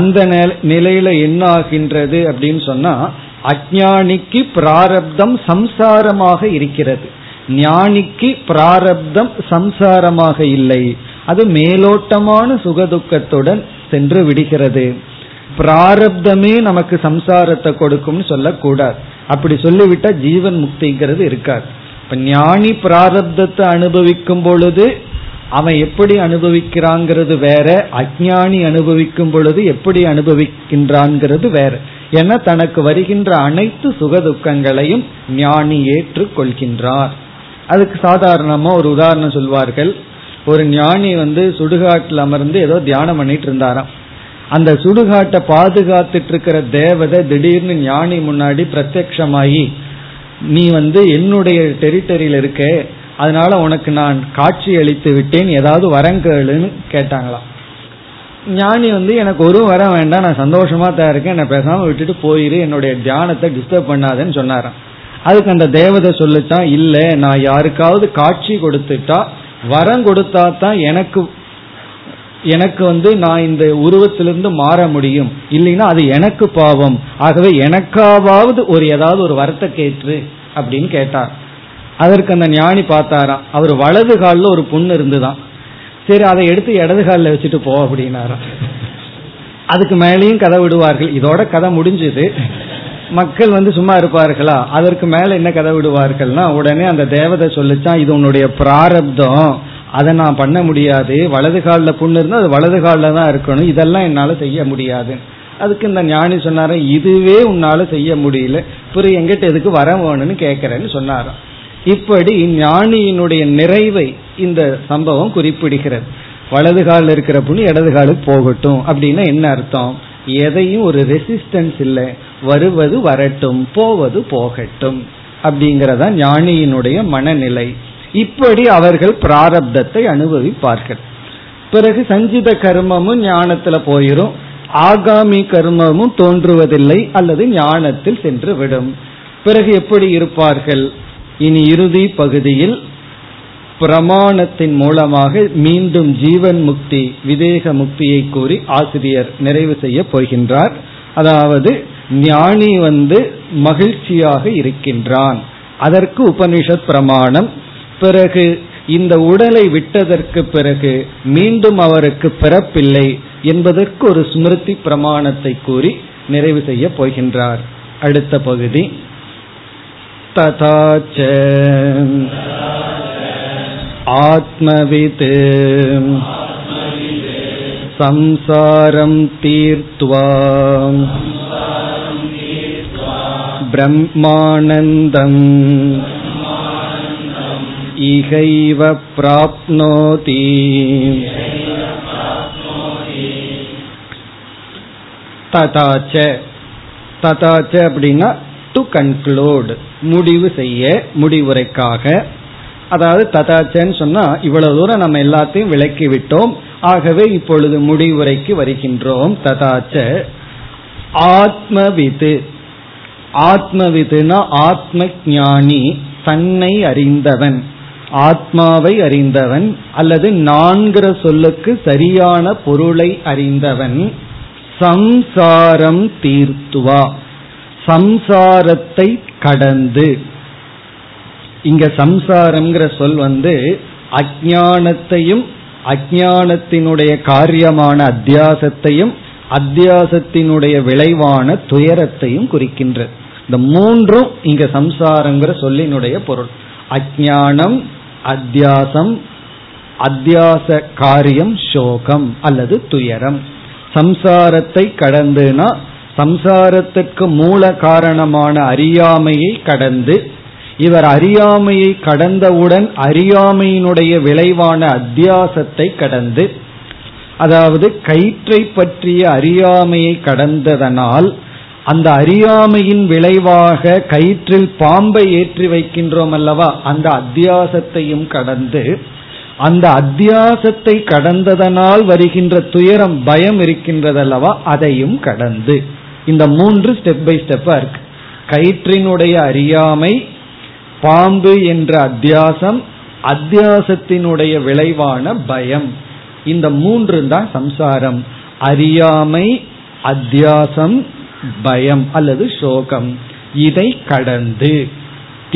அந்த நிலையில என்ன ஆகின்றது அப்படின்னு சொன்னா, அஞ்ஞானிக்கு பிராரப்தம் சம்சாரமாக இருக்கிறது, ஞானிக்கு பிராரப்தம் சம்சாரமாக இல்லை, அது மேலோட்டமான சுகதுக்கத்துடன் சென்று விடுகிறது. பிராரப்தமே நமக்கு சம்சாரத்தை கொடுக்கும்னு சொல்லக்கூடாது. அப்படி சொல்லிவிட்டா ஜீவன் முக்திங்கிறது இருக்காது. இப்ப ஞானி பிராரப்தத்தை அனுபவிக்கும் பொழுது அவன் எப்படி அனுபவிக்கிறாங்கிறது வேற, அஞ்ஞானி அனுபவிக்கும் பொழுது எப்படி அனுபவிக்கின்றான்ங்கிறது வேற. ஏன்னா தனக்கு வருகின்ற அனைத்து சுகதுக்கங்களையும் ஞானி ஏற்று கொள்கின்றார். அதுக்கு சாதாரணமா ஒரு உதாரணம் சொல்வார்கள். ஒரு ஞானி சுடுகாட்டில் அமர்ந்து ஏதோ தியானம் பண்ணிட்டு இருந்தாராம். அந்த சுடுகாட்டை பாதுகாத்துட்டு இருக்கிற தேவதை திடீர்னு ஞானி முன்னாடி பிரத்யட்சமாகி, நீ என்னுடைய டெரிட்டரியில இருக்க, அதனால உனக்கு நான் காட்சி அளித்து விட்டேன், ஏதாவது வரம் கேளுன்னு கேட்டாங்களாம். ஞானி எனக்கு ஒரு வரம் வேண்டாம், நான் சந்தோஷமா தான் இருக்கேன், என்னை பேசாம விட்டுட்டு போயிரு, என்னுடைய தியானத்தை டிஸ்டர்ப் பண்ணாதேன்னு சொன்னாராம். அதுக்கு அந்த தேவதை சொல்லித்தான், இல்ல நான் யாருக்காவது காட்சி கொடுத்துட்டா வரம் கொடுத்தா தான் எனக்கு நான் இந்த உருவத்திலிருந்து மாற முடியும், இல்லைன்னா அது எனக்கு பாவம், ஆகவே எனக்காவது ஏதாவது ஒரு வரத்தை கேட்டு அப்படின்னு கேட்டார். அதற்கு அந்த ஞானி பார்த்தாராம், அவர் வலது காலில் ஒரு புண்ணு இருந்துதான், சரி அதை எடுத்து இடது காலில் வச்சுட்டு போ அப்படின்னாராம். அதுக்கு மேலேயும் கதை விடுவார்கள். இதோட கதை முடிஞ்சது. மக்கள் சும்மா இருப்பார்களா? அதற்கு மேல என்ன கதை விடுவார்கள்னா, உடனே அந்த தேவதை சொல்லிச்சான், இது உன்னுடைய பிராரப்தம், அதை நான் பண்ண முடியாது, வலது காலில் புண்ணு இருந்தால் அது வலது காலில் தான் இருக்கணும், இதெல்லாம் என்னால் செய்ய முடியாது. அதுக்கு இந்த ஞானி சொன்னாராம், இதுவே உன்னால செய்ய முடியல, பிறகு எங்கிட்ட எதுக்கு வர வேணும்னு கேட்கறேன்னு சொன்னாராம். இப்படி ஞானியினுடைய நிறைவை இந்த சம்பவம் குறிப்பிடுகிறது. வலது காலில் இருக்கிற புண்ணு இடது காலுக்கு போகட்டும் அப்படின்னா என்ன அர்த்தம்? எதையும் ஒரு ரெசிஸ்டன்ஸ் இல்லை, வருவது வரட்டும் போவது போகட்டும் அப்படிங்கறத ஞானியினுடைய மனநிலை. இப்படி அவர்கள் பிராரப்தத்தை அனுபவிப்பார்கள். பிறகு சஞ்சித கர்மமும் ஞானத்துல போயிரும், ஆகாமி கர்மமும் தோன்றுவதில்லை அல்லது ஞானத்தில் சென்று விடும். பிறகு எப்படி இருப்பார்கள்? இனி இறுதி பகுதியில் பிரமாணத்தின் மூலமாக மீண்டும் ஜீவன் முக்தி விதேக முக்தியை கூறி ஆசிரியர் நிறைவு செய்ய போகின்றார். அதாவது ஞானி மகிழ்ச்சியாக இருக்கின்றான், அதற்கு உபனிஷத் பிரமாணம். பிறகு இந்த உடலை விட்டதற்கு பிறகு மீண்டும் அவருக்கு பிறப்பில்லை என்பதற்கு ஒரு ஸ்மிருதி பிரமாணத்தை கூறி நிறைவு செய்ய போகின்றார். அடுத்த பகுதி ததாச்ச ஆத்மவிது சம்சாரம் தீர்த்வா பிரம்மானந்தம் இஹைவ ப்ராப்னோதி. ததாச்ச ததாச்ச அப்படின்னா டு கன்க்ளூட், முடிவு செய்ய, முடிவுரைக்காக. அதாவது ததாச்சன்னு சொன்னா இவ்வளவு தூரம் நம்ம எல்லாத்தையும் விளக்கிவிட்டோம், ஆகவே இப்பொழுது முடிவுரைக்கு வருகின்றோம். ததாச்ச ஆத்மவிது, ஆத்மவிதுனா ஆத்ம ஞானி, தன்னை அறிந்தவன், ஆத்மாவை அறிந்தவன், அல்லது நான்கிற சொல்லுக்கு சரியான பொருளை அறிந்தவன். சம்சாரம் தீர்த்துவா, சம்சாரத்தை கடந்து. இங்க சம்சாரம்ங்கிற சொல் அஞ்ஞானத்தையும் அஞ்ஞானத்தினுடைய காரியமான அத்தியாசத்தையும் அத்தியாசத்தினுடைய விளைவான துயரத்தையும் குறிக்கின்றது. இந்த மூன்றும் இங்க சம்சாரம்ங்கிற சொல்லினுடைய பொருள். அஞ்ஞானம், அத்தியாசம், அத்தியாச காரியம் சோகம் அல்லது துயரம். சம்சாரத்தை கடந்துனா சம்சாரத்துக்கு மூல காரணமான அறியாமையை கடந்து, இவர் அறியாமையை கடந்தவுடன் அறியாமையினுடைய விளைவான அத்தியாசத்தை கடந்து, அதாவது கயிற்றை பற்றிய அறியாமையை கடந்ததனால் அந்த அறியாமையின் விளைவாக கயிற்றில் பாம்பை ஏற்றி வைக்கின்றோம் அல்லவா, அந்த அத்தியாசத்தையும் கடந்து, அந்த அத்தியாசத்தை கடந்ததனால் வருகின்ற துயரம் பயம் இருக்கின்றதல்லவா அதையும் கடந்து. இந்த மூன்று ஸ்டெப் பை ஸ்டெப்பா இருக்கு. கயிற்றினுடைய அறியாமை, பாம்பு என்ற அத்தியாசம், அத்தியாசத்தினுடைய விளைவான பயம். இந்த மூன்று தான் சம்சாரம். அறியாமை, அத்தியாசம், பயம் அல்லது சோகம். இதை கடந்து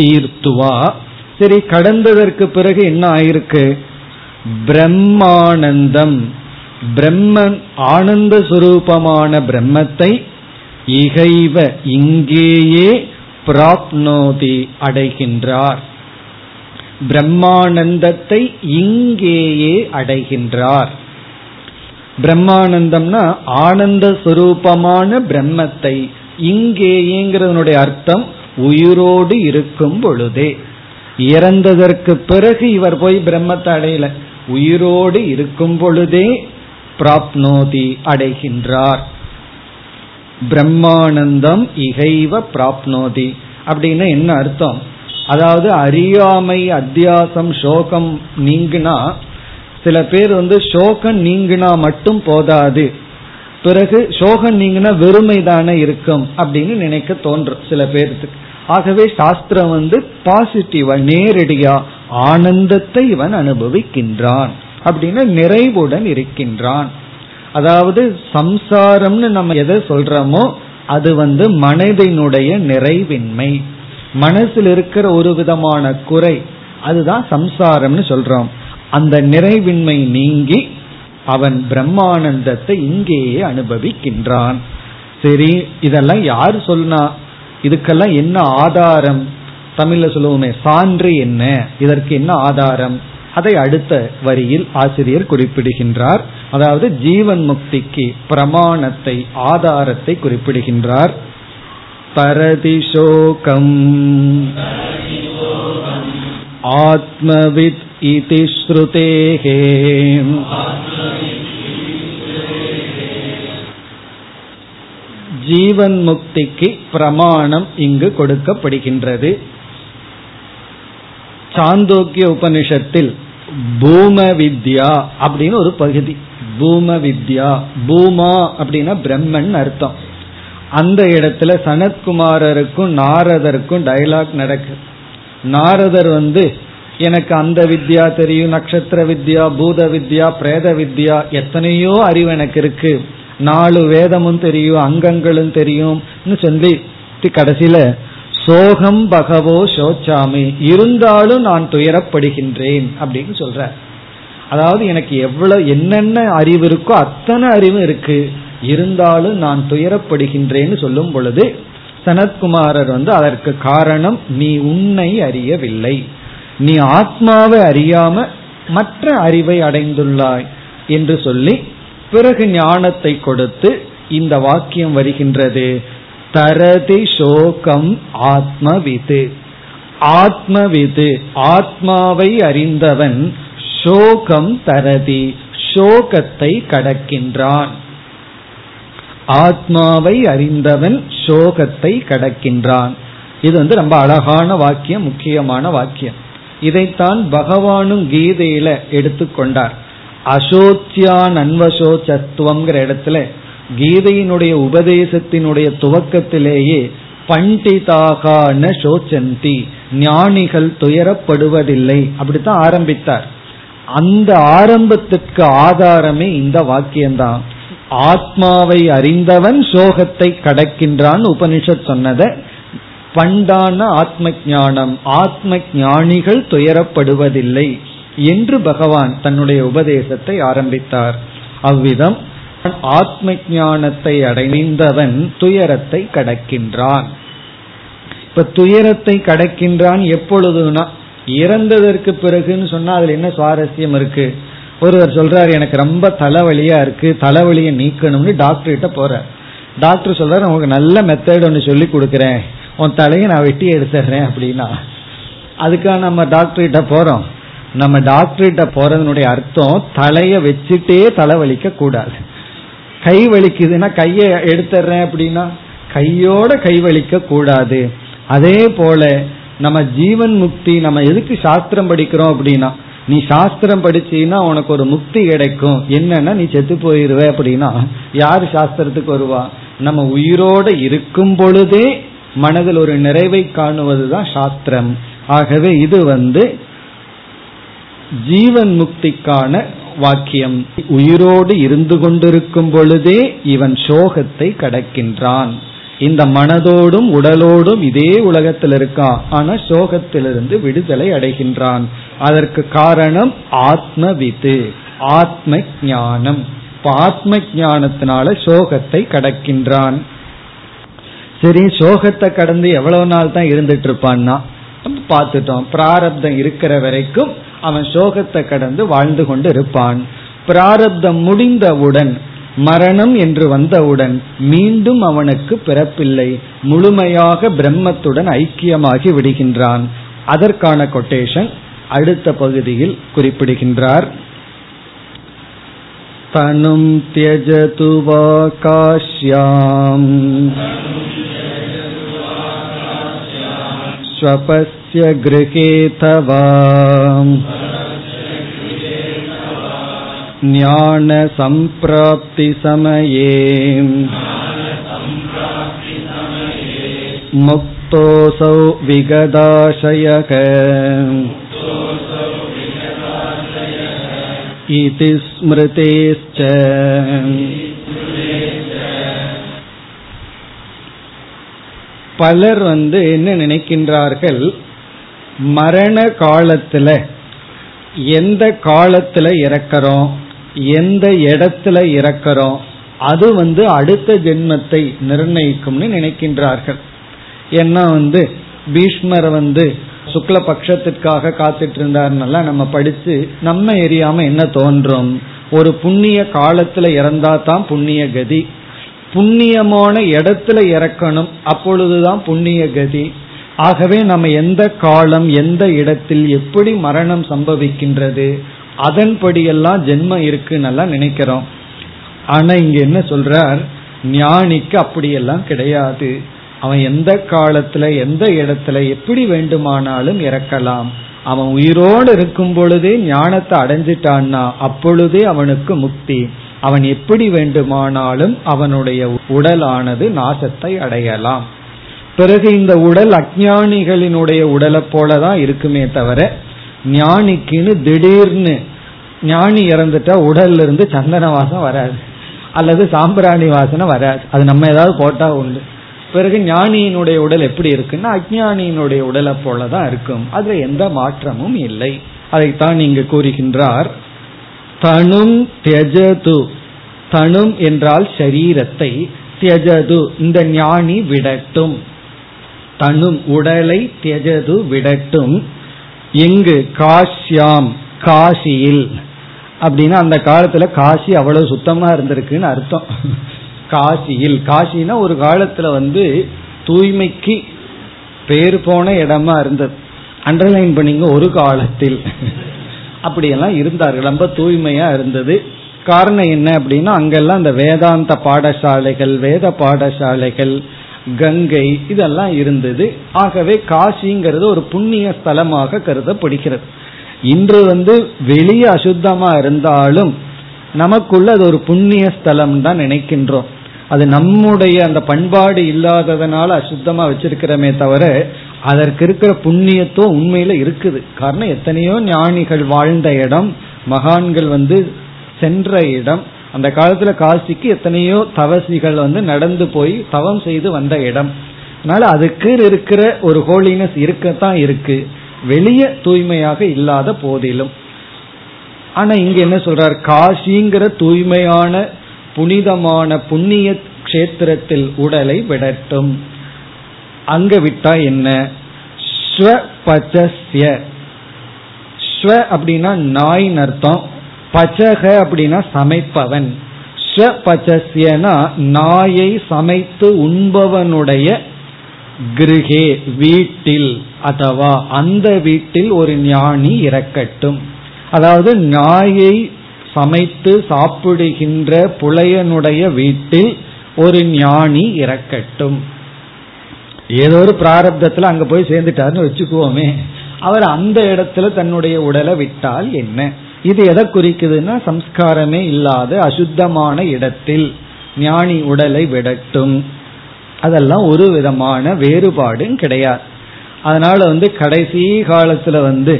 தீர்த்துவா. சரி, கடந்ததற்கு பிறகு என்ன ஆயிருக்கு? பிரம்மானந்தம், பிரம்மன் ஆனந்த சுரூபமான பிரம்மத்தை இகைவ இங்கேயே பிராப்னோதி அடைகின்றார். பிரம்மானந்தத்தை இங்கேயே அடைகின்றார். பிரம்மானந்தம்னா ஆனந்த சுரூபமான பிரம்மத்தை. இங்கேயேங்கிறதனுடைய அர்த்தம் உயிரோடு இருக்கும் பொழுதே. இறந்ததற்கு பிறகு இவர் போய் பிரம்மத்தை அடையல, உயிரோடு இருக்கும் பொழுதே பிராப்னோதி அடைகின்றார். பிரம்மானந்தம் இகைவ பிராப்னோதி அப்படின்னு என்ன அர்த்தம்? அதாவது அறியாமை, அத்தியாசம், சோகம் நீங்கினா, சில பேர் சோகம் நீங்கினா மட்டும் போதாது, பிறகு சோகம் நீங்கினா வெறுமை தானே இருக்கும் அப்படின்னு நினைக்க தோன்றும் சில பேருக்கு. ஆகவே சாஸ்திரம் பாசிட்டிவா, நேரடியா ஆனந்தத்தை இவன் அனுபவிக்கின்றான் அப்படின்னு நிறைவுடன் இருக்கின்றான். அதாவது சம்சாரம்னு நம்ம எதை சொல்றோமோ அது மனதினுடைய நிறைவின்மை, மனசில் இருக்கிற ஒரு விதமான குறை, அதுதான் சம்சாரம்னு சொல்றோம். அந்த நிறைவின்மை நீங்கி அவன் பிரம்மானந்தத்தை இங்கேயே அனுபவிக்கின்றான். சரி, இதெல்லாம் யார் சொன்னா? இதுக்கெல்லாம் என்ன ஆதாரம்? தமிழ்ல சொல்லுவோமே சான்று என்ன, இதற்கு என்ன ஆதாரம்? அதை அடுத்த வரியில் ஆசிரியர் குறிப்பிடுகின்றார். அதாவது ஜீவன் முக்திக்கு பிரமாணத்தை, ஆதாரத்தை குறிப்பிடுகின்றார். பரதிசோகம் ஆத்மவித் இதி ஸ்ருதேஹே ஜீவன் முக்திக்கு பிரமாணம் இங்கு கொடுக்கப்படுகின்றது. சாந்தோக்கிய உபனிஷத்தில் பூம வித்யா அப்படின்னு ஒரு பகுதி, பூம வித்யா, பூமா அப்படின்னா பிரம்மன் அர்த்தம். அந்த இடத்துல சனத்குமாரருக்கும் நாரதருக்கும் டயலாக் நடக்கு. நாரதர் எனக்கு அந்த வித்யா தெரியும், நட்சத்திர வித்யா, பூத வித்யா, பிரேத வித்யா, எத்தனையோ அறிவு எனக்கு இருக்கு, 4 வேதமும் தெரியும், அங்கங்களும் தெரியும்னு சொல்லி கடைசியில சோகம் பகவோ சோச்சாமி, இருந்தாலும் நான் துயரப்படுகின்றேன் அப்படின்னு சொல்ற. அதாவது எனக்கு எவ்வளவு என்னென்ன அறிவு இருக்கோ அத்தனை அறிவு இருக்கு, இருந்தாலும் நான் துயரப்படுகின்றேன்னு சொல்லும் பொழுது சனத்குமாரர் அதற்கு காரணம் நீ உன்னை அறியவில்லை, நீ ஆத்மாவை அறியாம மற்ற அறிவை அடைந்துள்ளாய் என்று சொல்லி பிறகு ஞானத்தை கொடுத்து இந்த வாக்கியம் வருகின்றது. தரதி சோகம் ஆத்மவிது, ஆத்மவிது ஆத்மாவை அறிந்தவன் சோகம் தரதி சோகத்தை கடக்கின்றான். ஆத்மாவை அறிந்தவன் சோகத்தை கடக்கின்றான். இது ரொம்ப அழகான வாக்கியம், முக்கியமான வாக்கியம். இதைத்தான் பகவானும் கீதையில எடுத்துக்கொண்டார். அசோச்சியான் அன்வசோச்சத்துவம்ங்கிற இடத்துல கீதையினுடைய உபதேசத்தினுடைய துவக்கத்திலேயே பண்டிதாகா ந சோச்சந்தி, ஞானிகள் துயரப்படுவதில்லை அப்படித்தான் ஆரம்பித்தார். அந்த ஆரம்பத்திற்கு ஆதாரமே இந்த வாக்கியம்தான். ஆத்மாவை அறிந்தவன் சோகத்தை கடக்கின்றான் உபனிஷத் சொன்னத பண்டான ஆத்ம ஞானம், ஆத்ம ஞானிகள் துயரப்படுவதில்லை என்று பகவான் தன்னுடைய உபதேசத்தை ஆரம்பித்தார். அவ்விதம் ஆத்ம ஞானத்தை அடைந்தவன் துயரத்தை கடக்கின்றான். இப்ப துயரத்தை கடக்கின்றான் எப்பொழுதுனா இறந்ததற்கு பிறகுன்னு சொன்னா அதுல என்ன சுவாரஸ்யம் இருக்கு? ஒருவர் சொல்றாரு எனக்கு ரொம்ப தலைவலியா இருக்கு, தலைவலியை நீக்கணும்னு டாக்டர் கிட்ட போறார். டாக்டர் சொல்றாரு உங்களுக்கு நல்ல மெத்தட் ஒன்று சொல்லி கொடுக்குறேன், உன் தலையை நான் வெட்டி எடுத்துறேன் அப்படின்னா அதுக்காக நம்ம டாக்டர் கிட்ட போறோம். நம்ம டாக்டர் கிட்ட போறதுனுடைய அர்த்தம் தலையை வச்சுட்டே தலைவலிக்க கூடாது. கை வலிக்குதுன்னா கையை எடுத்துறேன் அப்படின்னா கையோட கை வலிக்க கூடாது. அதே போல நம்ம ஜீவன் முக்தி, நம்ம எதுக்கு சாஸ்திரம் படிக்கிறோம் அப்படின்னா நீ சாஸ்திரம் படிச்சீன்னா உனக்கு ஒரு முக்தி கிடைக்கும், என்னன்னா நீ செத்து போயிருவே அப்படின்னா யாரு சாஸ்திரத்துக்கு வருவா? நம்ம உயிரோட இருக்கும் பொழுதே மனதில் ஒரு நிறைவை காணுவதுதான் சாஸ்திரம். ஆகவே இது ஜீவன் முக்திக்கான வாக்கியம். உயிரோடு இருந்து கொண்டிருக்கும் பொழுதே இவன் சோகத்தை கடக்கின்றான். இந்த மனதோடும் உடலோடும் இதே உலகத்தில் இருக்கான், ஆனா சோகத்திலிருந்து விடுதலை அடைகின்றான். அதற்கு காரணம் ஆத்மவிது, ஆத்ம ஞானம். ஆத்ம ஞானத்தினால சோகத்தை கடக்கின்றான். சரி, சோகத்தை கடந்து எவ்வளவு நாள் தான் இருந்துட்டு இருப்பான்னா பார்த்துட்டோம். பிராரப்தம் இருக்கிற வரைக்கும் அவன் சோகத்தை கடந்து வாழ்ந்து கொண்டு இருப்பான். பிராரப்தம் முடிந்தவுடன், மரணம் என்று வந்தவுடன் மீண்டும் அவனுக்கு பிறப்பில்லை, முழுமையாக பிரம்மத்துடன் ஐக்கியமாகி விடுகின்றான். அதற்கான கொட்டேஷன் அடுத்த பகுதியில் குறிப்பிடுகின்றார். தனும் த்யஜது வாகாஸ்யாம் ஸ்வபஸ்ய க்ருஹே தவா ஞான சம்பிராப்தி சமயே முக்தோசௌ விகதாசயக இதி ஸ்மிருதேஶ. பலர் என்ன நினைக்கின்றார்கள், மரண காலத்துல எந்த காலத்துல இறக்கிறோம், எந்த இடத்துல இறக்கிறோம், அது அடுத்த ஜென்மத்தை நிர்ணயிக்கும்னு நினைக்கின்றார்கள். ஏன்னா பீஷ்மர் சுக்ல பட்சத்திற்காக காத்துட்டு இருந்தாருனால நம்ம படிச்சு நம்ம எரியாம என்ன தோன்றும், ஒரு புண்ணிய காலத்துல இறந்தா தான் புண்ணிய கதி, புண்ணியமான இடத்துல இறக்கணும் அப்பொழுதுதான் புண்ணிய கதி. ஆகவே நம்ம எந்த காலம் எந்த இடத்தில் எப்படி மரணம் சம்பவிக்கின்றது அதன்படியெல்லாம் ஜென்மம் இருக்குன்னு நினைக்கிறோம். ஆனா இங்க என்ன சொல்றார், ஞானிக்கு அப்படியெல்லாம் கிடையாது. அவன் எந்த காலத்துல எந்த இடத்துல எப்படி வேண்டுமானாலும் இறக்கலாம். அவன் உயிரோடு இருக்கும் பொழுதே ஞானத்தை அடைஞ்சிட்டான்னா அப்பொழுதே அவனுக்கு முக்தி. அவன் எப்படி வேண்டுமானாலும் அவனுடைய உடலானது நாசத்தை அடையலாம். பிறகு இந்த உடல் அஞ்ஞானிகளினுடைய உடலை போலதான் இருக்குமே தவிர, ஞானிக்குன்னு திடீர்னு ஞானி இறந்துட்டா உடல்ல இருந்து சந்தன வாசம் வராது, அல்லது சாம்பிராணி வாசனை வராது, அது நம்ம ஏதாவது போட்டா உண்டு. பிறகு ஞானியினுடைய உடல் எப்படி இருக்குன்னா அஞ்ஞானியினுடைய உடலை போலதான் இருக்கும், அதுல எந்த மாற்றமும் இல்லை. அதைத்தான் இங்கு கூறுகின்றார். தனும் தியஜது, தனும் என்றால் சரீரத்தை, தியஜது இந்த ஞானி விடட்டும், தனும் உடலை, தியஜது விடட்டும். எங்கு? காஷ்யாம், காசியில். அப்படின்னா அந்த காலத்துல காசி அவ்வளவு சுத்தமா இருந்திருக்குன்னு அர்த்தம். காசியில், காசினா ஒரு காலத்துல தூய்மைக்கு பேர் போன இடமா இருந்தது. அண்டர்லைன் பண்ணிங்க, ஒரு காலத்தில் அப்படியெல்லாம் இருந்தார்கள், ரொம்ப தூய்மையா இருந்தது. காரணம் என்ன அப்படின்னா அங்கெல்லாம் அந்த வேதாந்த பாடசாலைகள், வேத பாடசாலைகள், கங்கை இதெல்லாம் இருந்தது. ஆகவே காசிங்கிறது ஒரு புண்ணிய ஸ்தலமாக கருதப்படுகிறது. இன்று வெளியே அசுத்தமா இருந்தாலும் நமக்குள்ள அது ஒரு புண்ணிய ஸ்தலம் தான் நினைக்கின்றோம். அது நம்முடைய அந்த பண்பாடு இல்லாததுனால அசுத்தமா வச்சிருக்கிறமே தவிர அதற்கு இருக்கிற புண்ணியத்துவம் உண்மையில இருக்குது. காரணம், எத்தனையோ ஞானிகள் வாழ்ந்த இடம், மகான்கள் சென்ற இடம். அந்த காலத்துல காசிக்கு எத்தனையோ தவசிகள் நடந்து போய் தவம் செய்து வந்த இடம். அதனால அதுக்கு இருக்கிற ஒரு ஹோலினஸ் இருக்கத்தான் இருக்கு, வெளியே தூய்மையாக இல்லாத போதிலும். ஆனா இங்க என்ன சொல்றார், காசிங்கிற தூய்மையான புனிதமான புண்ணிய கஷேத்திரத்தில் உடலை விடட்டும். அங்க விட்டா என்ன? ஸ்வபச்சஸ்ய, ஸ்வ அப்படின்னா நாய் அர்த்தம், பச்சக அப்படின்னா சமைப்பவன். ஸ்வபச்சஸ்யனா நாயை சமைத்து உண்பவனுடைய கிருஹே வீட்டில், அதாவது அந்த வீட்டில் ஒரு ஞானி இறக்கட்டும். அதாவது நாயை சமைத்து சாப்பிடுகின்ற புலையனுடைய வீட்டில் ஒரு ஞானி இறக்கட்டும். ஏதோ ஒரு பிராரப்தத்துல அங்க போய் சேர்ந்துட்டாருன்னு வச்சுக்குவோமே, அவர் அந்த இடத்துல தன்னுடைய உடலை விட்டால் என்ன? இது எதை குறிக்குதுன்னா சம்ஸ்காரமே இல்லாத அசுத்தமான இடத்தில் ஞானி உடலை விடட்டும். அதெல்லாம் ஒரு விதமான வேறுபாடும் கிடையாது. அதனால கடைசி காலத்துல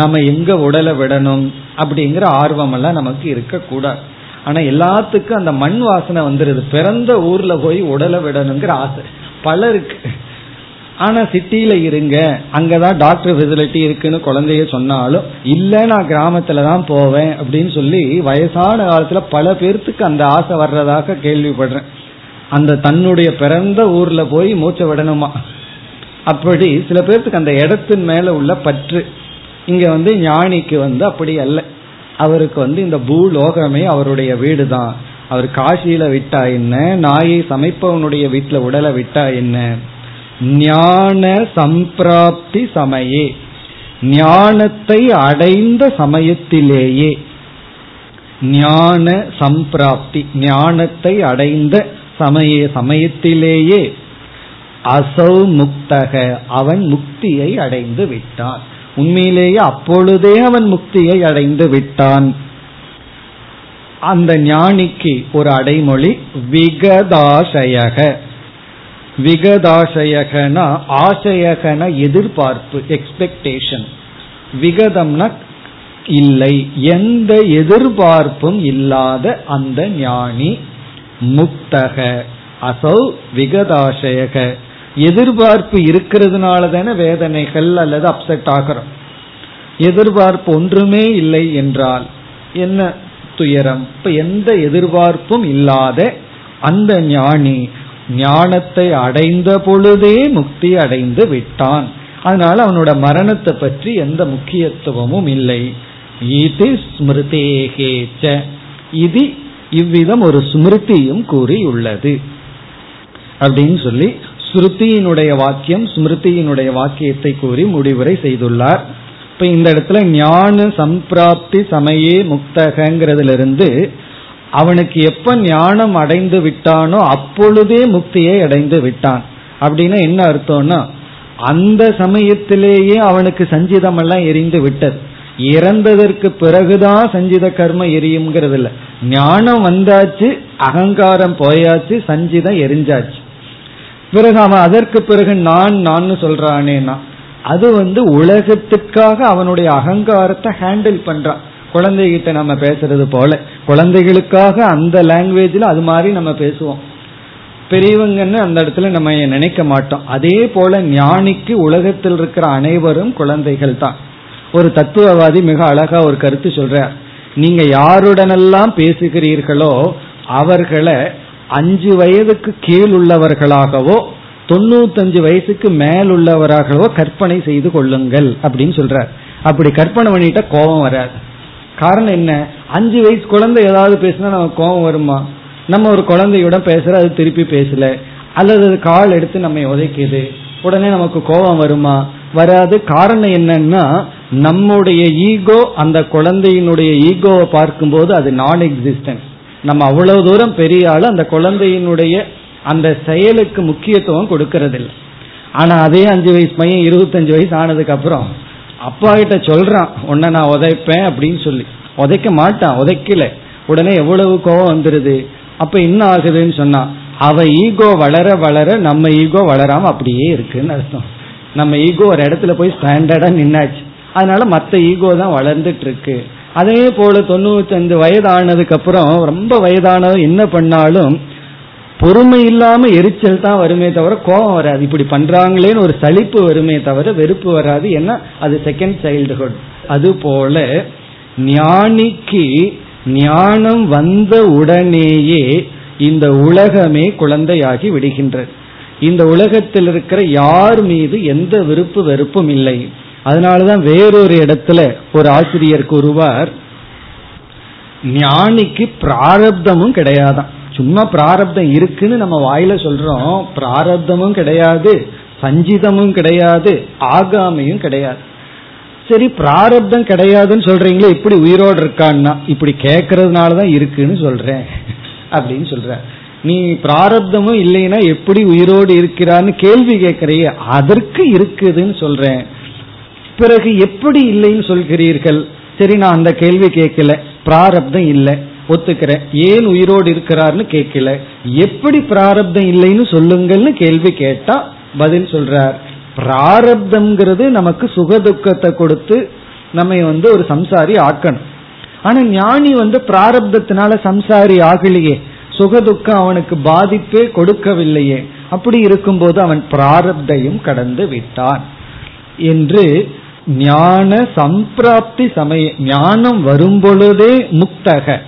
நம்ம எங்க உடலை விடணும் அப்படிங்கிற ஆர்வம் எல்லாம் நமக்கு இருக்கக்கூடாது. ஆனா எல்லாத்துக்கும் அந்த மண் வாசனை வந்துருது. பிறந்த ஊர்ல போய் உடலை விடணுங்கிற ஆசை பலருக்கு. ஆனா சிட்டியில இருங்க, அங்கதான் டாக்டர் ஃபெசிலிட்டி இருக்குன்னு குழந்தைய சொன்னாலும், இல்ல நான் கிராமத்துலதான் போவேன் அப்படின்னு சொல்லி வயசான காலத்துல பல பேர்த்துக்கு அந்த ஆசை வர்றதாக கேள்விப்படுறேன். அந்த தன்னுடைய பிறந்த ஊர்ல போய் மூச்சை விடணுமா? அப்படி சில பேர்த்துக்கு அந்த இடத்தின் மேல உள்ள பற்று. இங்க ஞானிக்கு அப்படி அல்ல, அவருக்கு இந்த பூலோகமே அவருடைய வீடு தான். அவர் காசியில விட்டா என்ன, நாயை சமைப்பவனுடைய வீட்டுல உடலை விட்டா என்ன? ஞான சம்பிராப்தி சமயே, ஞானத்தை அடைந்த சமயத்திலேயே, ஞான சம்பிராப்தி ஞானத்தை அடைந்த சமயத்திலேயே அசௌ முக்தக அவன் முக்தியை அடைந்து விட்டான். உண்மையிலேயே அப்பொழுதே அவன் முக்தியை அடைந்து விட்டான். அந்த ஞானிக்கு ஒரு அடைமொழி விகதாசயக. விகதாசயகனா ஆசையகன எதிர்பார்ப்பு, எக்ஸ்பெக்டேஷன். விகதம்னா இல்லை, எந்த எதிர்பார்ப்பும் இல்லாத அந்த ஞானி முக்தக அசௌ விகதாசயக. எதிர்பார்ப்பு இருக்கிறதுனால தானே வேதனைகள் அல்லது அப்செட் ஆகிறோம். எதிர்பார்ப்பு ஒன்றுமே இல்லை என்றால் என்ன துயரம்? இப்ப எந்த எதிர்பார்ப்பும் இல்லாத அந்த ஞானி ஞானத்தை அடைந்த பொழுதே முக்தி அடைந்து விட்டான். அதனால அவனோட மரணத்தை பற்றி எந்த முக்கியத்துவமும் இல்லை. இது ஸ்மிருதேகேச்ச, இது இவ்விதம் ஒரு ஸ்மிருதியும் கூறியுள்ளது அப்படின்னு சொல்லி ஸ்ருதியினுடைய வாக்கியம் ஸ்மிருதியினுடைய வாக்கியத்தை கூறி முடிவுரை செய்துள்ளார். இப்ப இந்த இடத்துல ஞான சம்பிராப்தி சமயே முக்தகங்கிறதுல இருந்து அவனுக்கு எப்ப ஞானம் அடைந்து விட்டானோ அப்பொழுதே முக்தியை அடைந்து விட்டான். அப்படின்னா என்ன அர்த்தம்னா அந்த சமயத்திலேயே அவனுக்கு சஞ்சிதம் எல்லாம் எரிந்து விட்டது. இறந்ததற்கு பிறகுதான் சஞ்சித கர்மம் எரியுங்கிறது இல்லை. ஞானம் வந்தாச்சு, அகங்காரம் போயாச்சு, சஞ்சிதம் எரிஞ்சாச்சு. பிறகு அவன் அதற்கு பிறகு நான் நான் சொல்றானேனா அது உலகத்துக்காக அவனுடைய அகங்காரத்தை ஹேண்டில் பண்றான். குழந்தைகிட்ட நம்ம பேசுறது போல குழந்தைகளுக்காக அந்த லாங்குவேஜ்ல அது மாதிரி நம்ம பேசுவோம். பெரியவங்கன்னு அந்த இடத்துல நம்ம நினைக்க மாட்டோம். அதே போல ஞானிக்கு உலகத்தில் இருக்கிற அனைவரும் குழந்தைகள் தான். ஒரு தத்துவவாதி மிக அழகா ஒரு கருத்து சொல்றார், நீங்க யாருடனெல்லாம் பேசுகிறீர்களோ அவர்களை 5 வயதுக்கு கீழ் உள்ளவர்களாகவோ 95 வயசுக்கு மேல் உள்ளவராகவோ கற்பனை செய்து கொள்ளுங்கள் அப்படின்னு சொல்றார். அப்படி கற்பனை பண்ணிட்டா கோபம் வராது. காரணம் என்ன? 5 வயசு குழந்தை ஏதாவது பேசினா நமக்கு கோபம் வருமா? நம்ம ஒரு குழந்தையோட பேசுற, அது திருப்பி பேசல, அல்லது அது கால் எடுத்து நம்ம உதைக்குது, உடனே நமக்கு கோபம் வருமா? வராது. காரணம் என்னன்னா நம்முடைய ஈகோ அந்த குழந்தையினுடைய ஈகோவை பார்க்கும்போது அது நான் எக்ஸிஸ்டன்ஸ். நம்ம அவ்வளவு தூரம் பெரிய ஆளு, அந்த குழந்தையினுடைய அந்த செயலுக்கு முக்கியத்துவம் கொடுக்கறதில்லை. ஆனா அதே 5 வயசு பையன் 25 வயசு ஆனதுக்கு அப்புறம் அப்பா கிட்ட சொல்றான், உன்னை நான் உதைப்பேன் அப்படின்னு சொல்லி. உதைக்க மாட்டான், உதைக்கல. உடனே எவ்வளவு கோவம் வந்துருது. அப்ப என்ன ஆகுதுன்னு சொன்னா அவ ஈகோ வளர வளர நம்ம ஈகோ வளராம அப்படியே இருக்குன்னு அர்த்தம். நம்ம ஈகோ ஒரு இடத்துல போய் ஸ்டாண்டர்டா நின்னாச்சு, அதனால மற்ற ஈகோ தான் வளர்ந்துட்டு இருக்கு. அதே போல 95 வயது ஆனதுக்கு அப்புறம் ரொம்ப வயதான என்ன பண்ணாலும் பொறுமை இல்லாம எரிச்சல் தான் வருமே தவிர கோபம் வராது. இப்படி பண்றாங்களேன்னு ஒரு சலிப்பு வருமே தவிர வெறுப்பு வராது. ஏன்னா அது செகண்ட் சைல்டுஹுட். அது போல ஞானிக்கு ஞானம் வந்த உடனேயே இந்த உலகமே குழந்தையாகி விடுகின்றது. இந்த உலகத்தில் இருக்கிற யார் மீது எந்த விருப்பு வெறுப்பும் இல்லை. அதனாலதான் வேறொரு இடத்துல ஒரு ஆசிரியர் கூறுவார், ஞானிக்கு பிராரப்தமும் கிடையாதான். சும்மா பிராரப்தம் இருக்குன்னு நம்ம வாயில சொல்றோம், பிராரப்தமும் கிடையாது, சஞ்சிதமும் கிடையாது, ஆகாமையும் கிடையாது. சரி, பிராரப்தம் கிடையாதுன்னு சொல்றீங்களே, இப்படி உயிரோடு இருக்கான்னா இப்படி கேட்கறதுனாலதான் இருக்குன்னு சொல்றேன் அப்படின்னு சொல்ற. நீ பிராரப்தமும் இல்லைன்னா எப்படி உயிரோடு இருக்கிறான்னு கேள்வி கேட்கறிய, அதற்கு இருக்குதுன்னு சொல்றேன். பிறகு எப்படி இல்லைன்னு சொல்கிறீர்கள்? சரி, நான் அந்த கேள்வி கேட்கல, பிராரப்தம் இல்லை ஒத்துக்கிறேன், ஏன் உயிரோடு இருக்கிறார்னு கேட்கல, எப்படி பிராரப்தம் இல்லைன்னு சொல்லுங்கள்னு கேள்வி கேட்டா பதில் சொல்றார், பிராரப்தம்ங்கிறது நமக்கு சுகதுக்கத்தை கொடுத்து நம்ம ஒரு சம்சாரி ஆக்கணும். ஆனா ஞானி பிராரப்தத்தினால சம்சாரி ஆகலையே, சுகதுக்கம் அவனுக்கு பாதிப்பே கொடுக்கவில்லையே, அப்படி இருக்கும்போது அவன் பிராரப்தையும் கடந்து விட்டான் என்று ஞான சம்பிராப்தி சமய ஞானம் வரும்பொழுதே முக்தக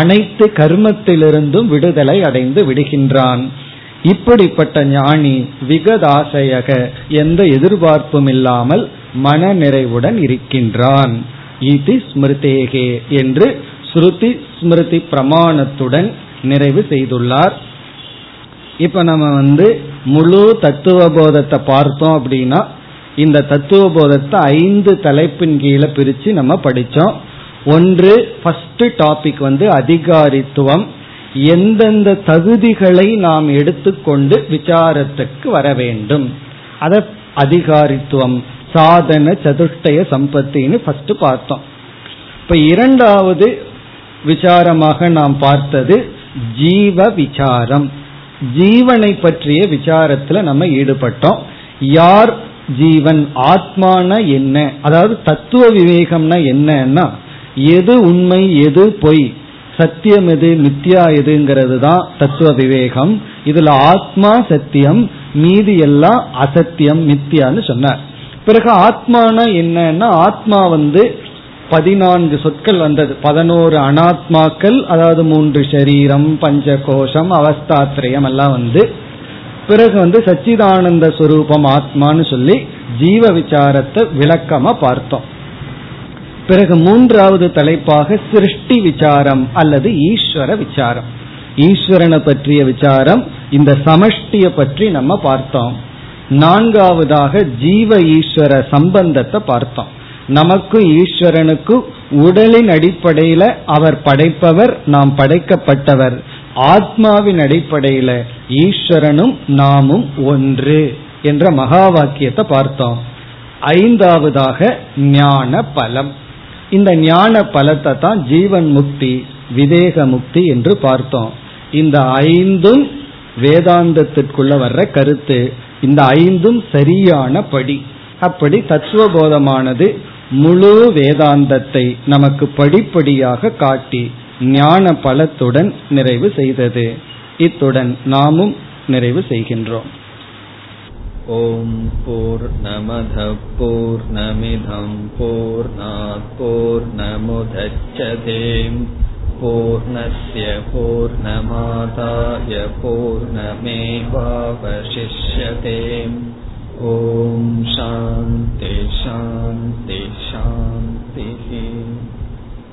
அனைத்து கர்மத்திலிருந்தும் விடுதலை அடைந்து விடுகின்றான். இப்படிப்பட்ட ஞானி விகதாசையக எந்த எதிர்பார்ப்பும் இல்லாமல் மன நிறைவுடன் இருக்கின்றான். இது ஸ்மிருதேகே என்று ஸ்ருதி ஸ்மிருதி பிரமாணத்துடன் நிறைவு செய்துள்ளார். இப்ப நம்ம முழு தத்துவபோதத்தை பார்த்தோம் அப்படின்னா, இந்த தத்துவபோதத்தை 5 தலைப்பின் கீழே பிரிச்சு நம்ம படிச்சோம். ஒன்று, ஃபர்ஸ்ட் டாபிக் அதிகாரித்துவம், எந்தெந்த தகுதிகளை நாம் எடுத்துக்கொண்டு விசாரத்துக்கு வர வேண்டும், அத அதிகாரித்துவம் சாதன சதுஷ்டய சம்பத்தின்னு ஃபர்ஸ்ட் பார்த்தோம். இப்ப இரண்டாவது விசாரமாக நாம் பார்த்தது ஜீவ விசாரம், ஜீவனை பற்றிய விசாரத்துல நம்ம ஈடுபட்டோம். யார் ஜீவன், ஆத்மான என்ன, அதாவது தத்துவ விவேகம்னா என்னன்னா எது உண்மை எது பொய், சத்தியம் எது மித்யா எதுங்கிறது தான் தத்துவ விவேகம். இதுல ஆத்மா சத்தியம், மீதி எல்லாம் அசத்தியம் மித்யான்னு சொன்னார். பிறகு ஆத்மானா என்னன்னா ஆத்மா 14 சொற்கள் வந்தது. 11 அனாத்மாக்கள், அதாவது 3 சரீரம், 5 கோஷம், அவஸ்தாத்ரயம் எல்லாம் பிறகு சச்சிதானந்த சுரூபம் ஆத்மான்னு சொல்லி ஜீவ விசாரத்தை விளக்கமா பார்த்தோம். பிறகு 3வது தலைப்பாக சிருஷ்டி விசாரம் அல்லது ஈஸ்வர விசாரம், ஈஸ்வரனை பற்றிய விசாரம், இந்த சமஷ்டியை பற்றி நம்ம பார்த்தோம். 4வதாக ஜீவ ஈஸ்வர சம்பந்தத்தை பார்த்தோம். நமக்கும் ஈஸ்வரனுக்கும் உடலின் அடிப்படையில அவர் படைப்பவர், நாம் படைக்கப்பட்டவர், ஆத்மாவின் அடிப்படையில ஈஸ்வரனும் நாமும் ஒன்று என்ற மகா வாக்கியத்தை பார்த்தோம். 5வதாக ஞான பலம், இந்த ஞான பலத்தை தான் ஜீவன் முக்தி, விதேக முக்தி என்று பார்த்தோம். இந்த ஐந்தும் வேதாந்தத்திற்குள்ள வர்ற கருத்து. இந்த ஐந்தும் சரியான படி. அப்படி தத்துவபோதமானது முழு வேதாந்தத்தை நமக்கு படிப்படியாக காட்டி ஞான பலத்துடன் நிறைவு செய்தது. இத்துடன் நாமும் நிறைவு செய்கின்றோம். ஓம் பூர்ணமத பூர்ணமிதம் பூர்ணாத் பூர்ணமுதச்யதே பூர்ணஸ்ய பூர்ணமாதாய பூர்ணமேவாவசிஷ்யதே. ஓம் சாந்தி சாந்தி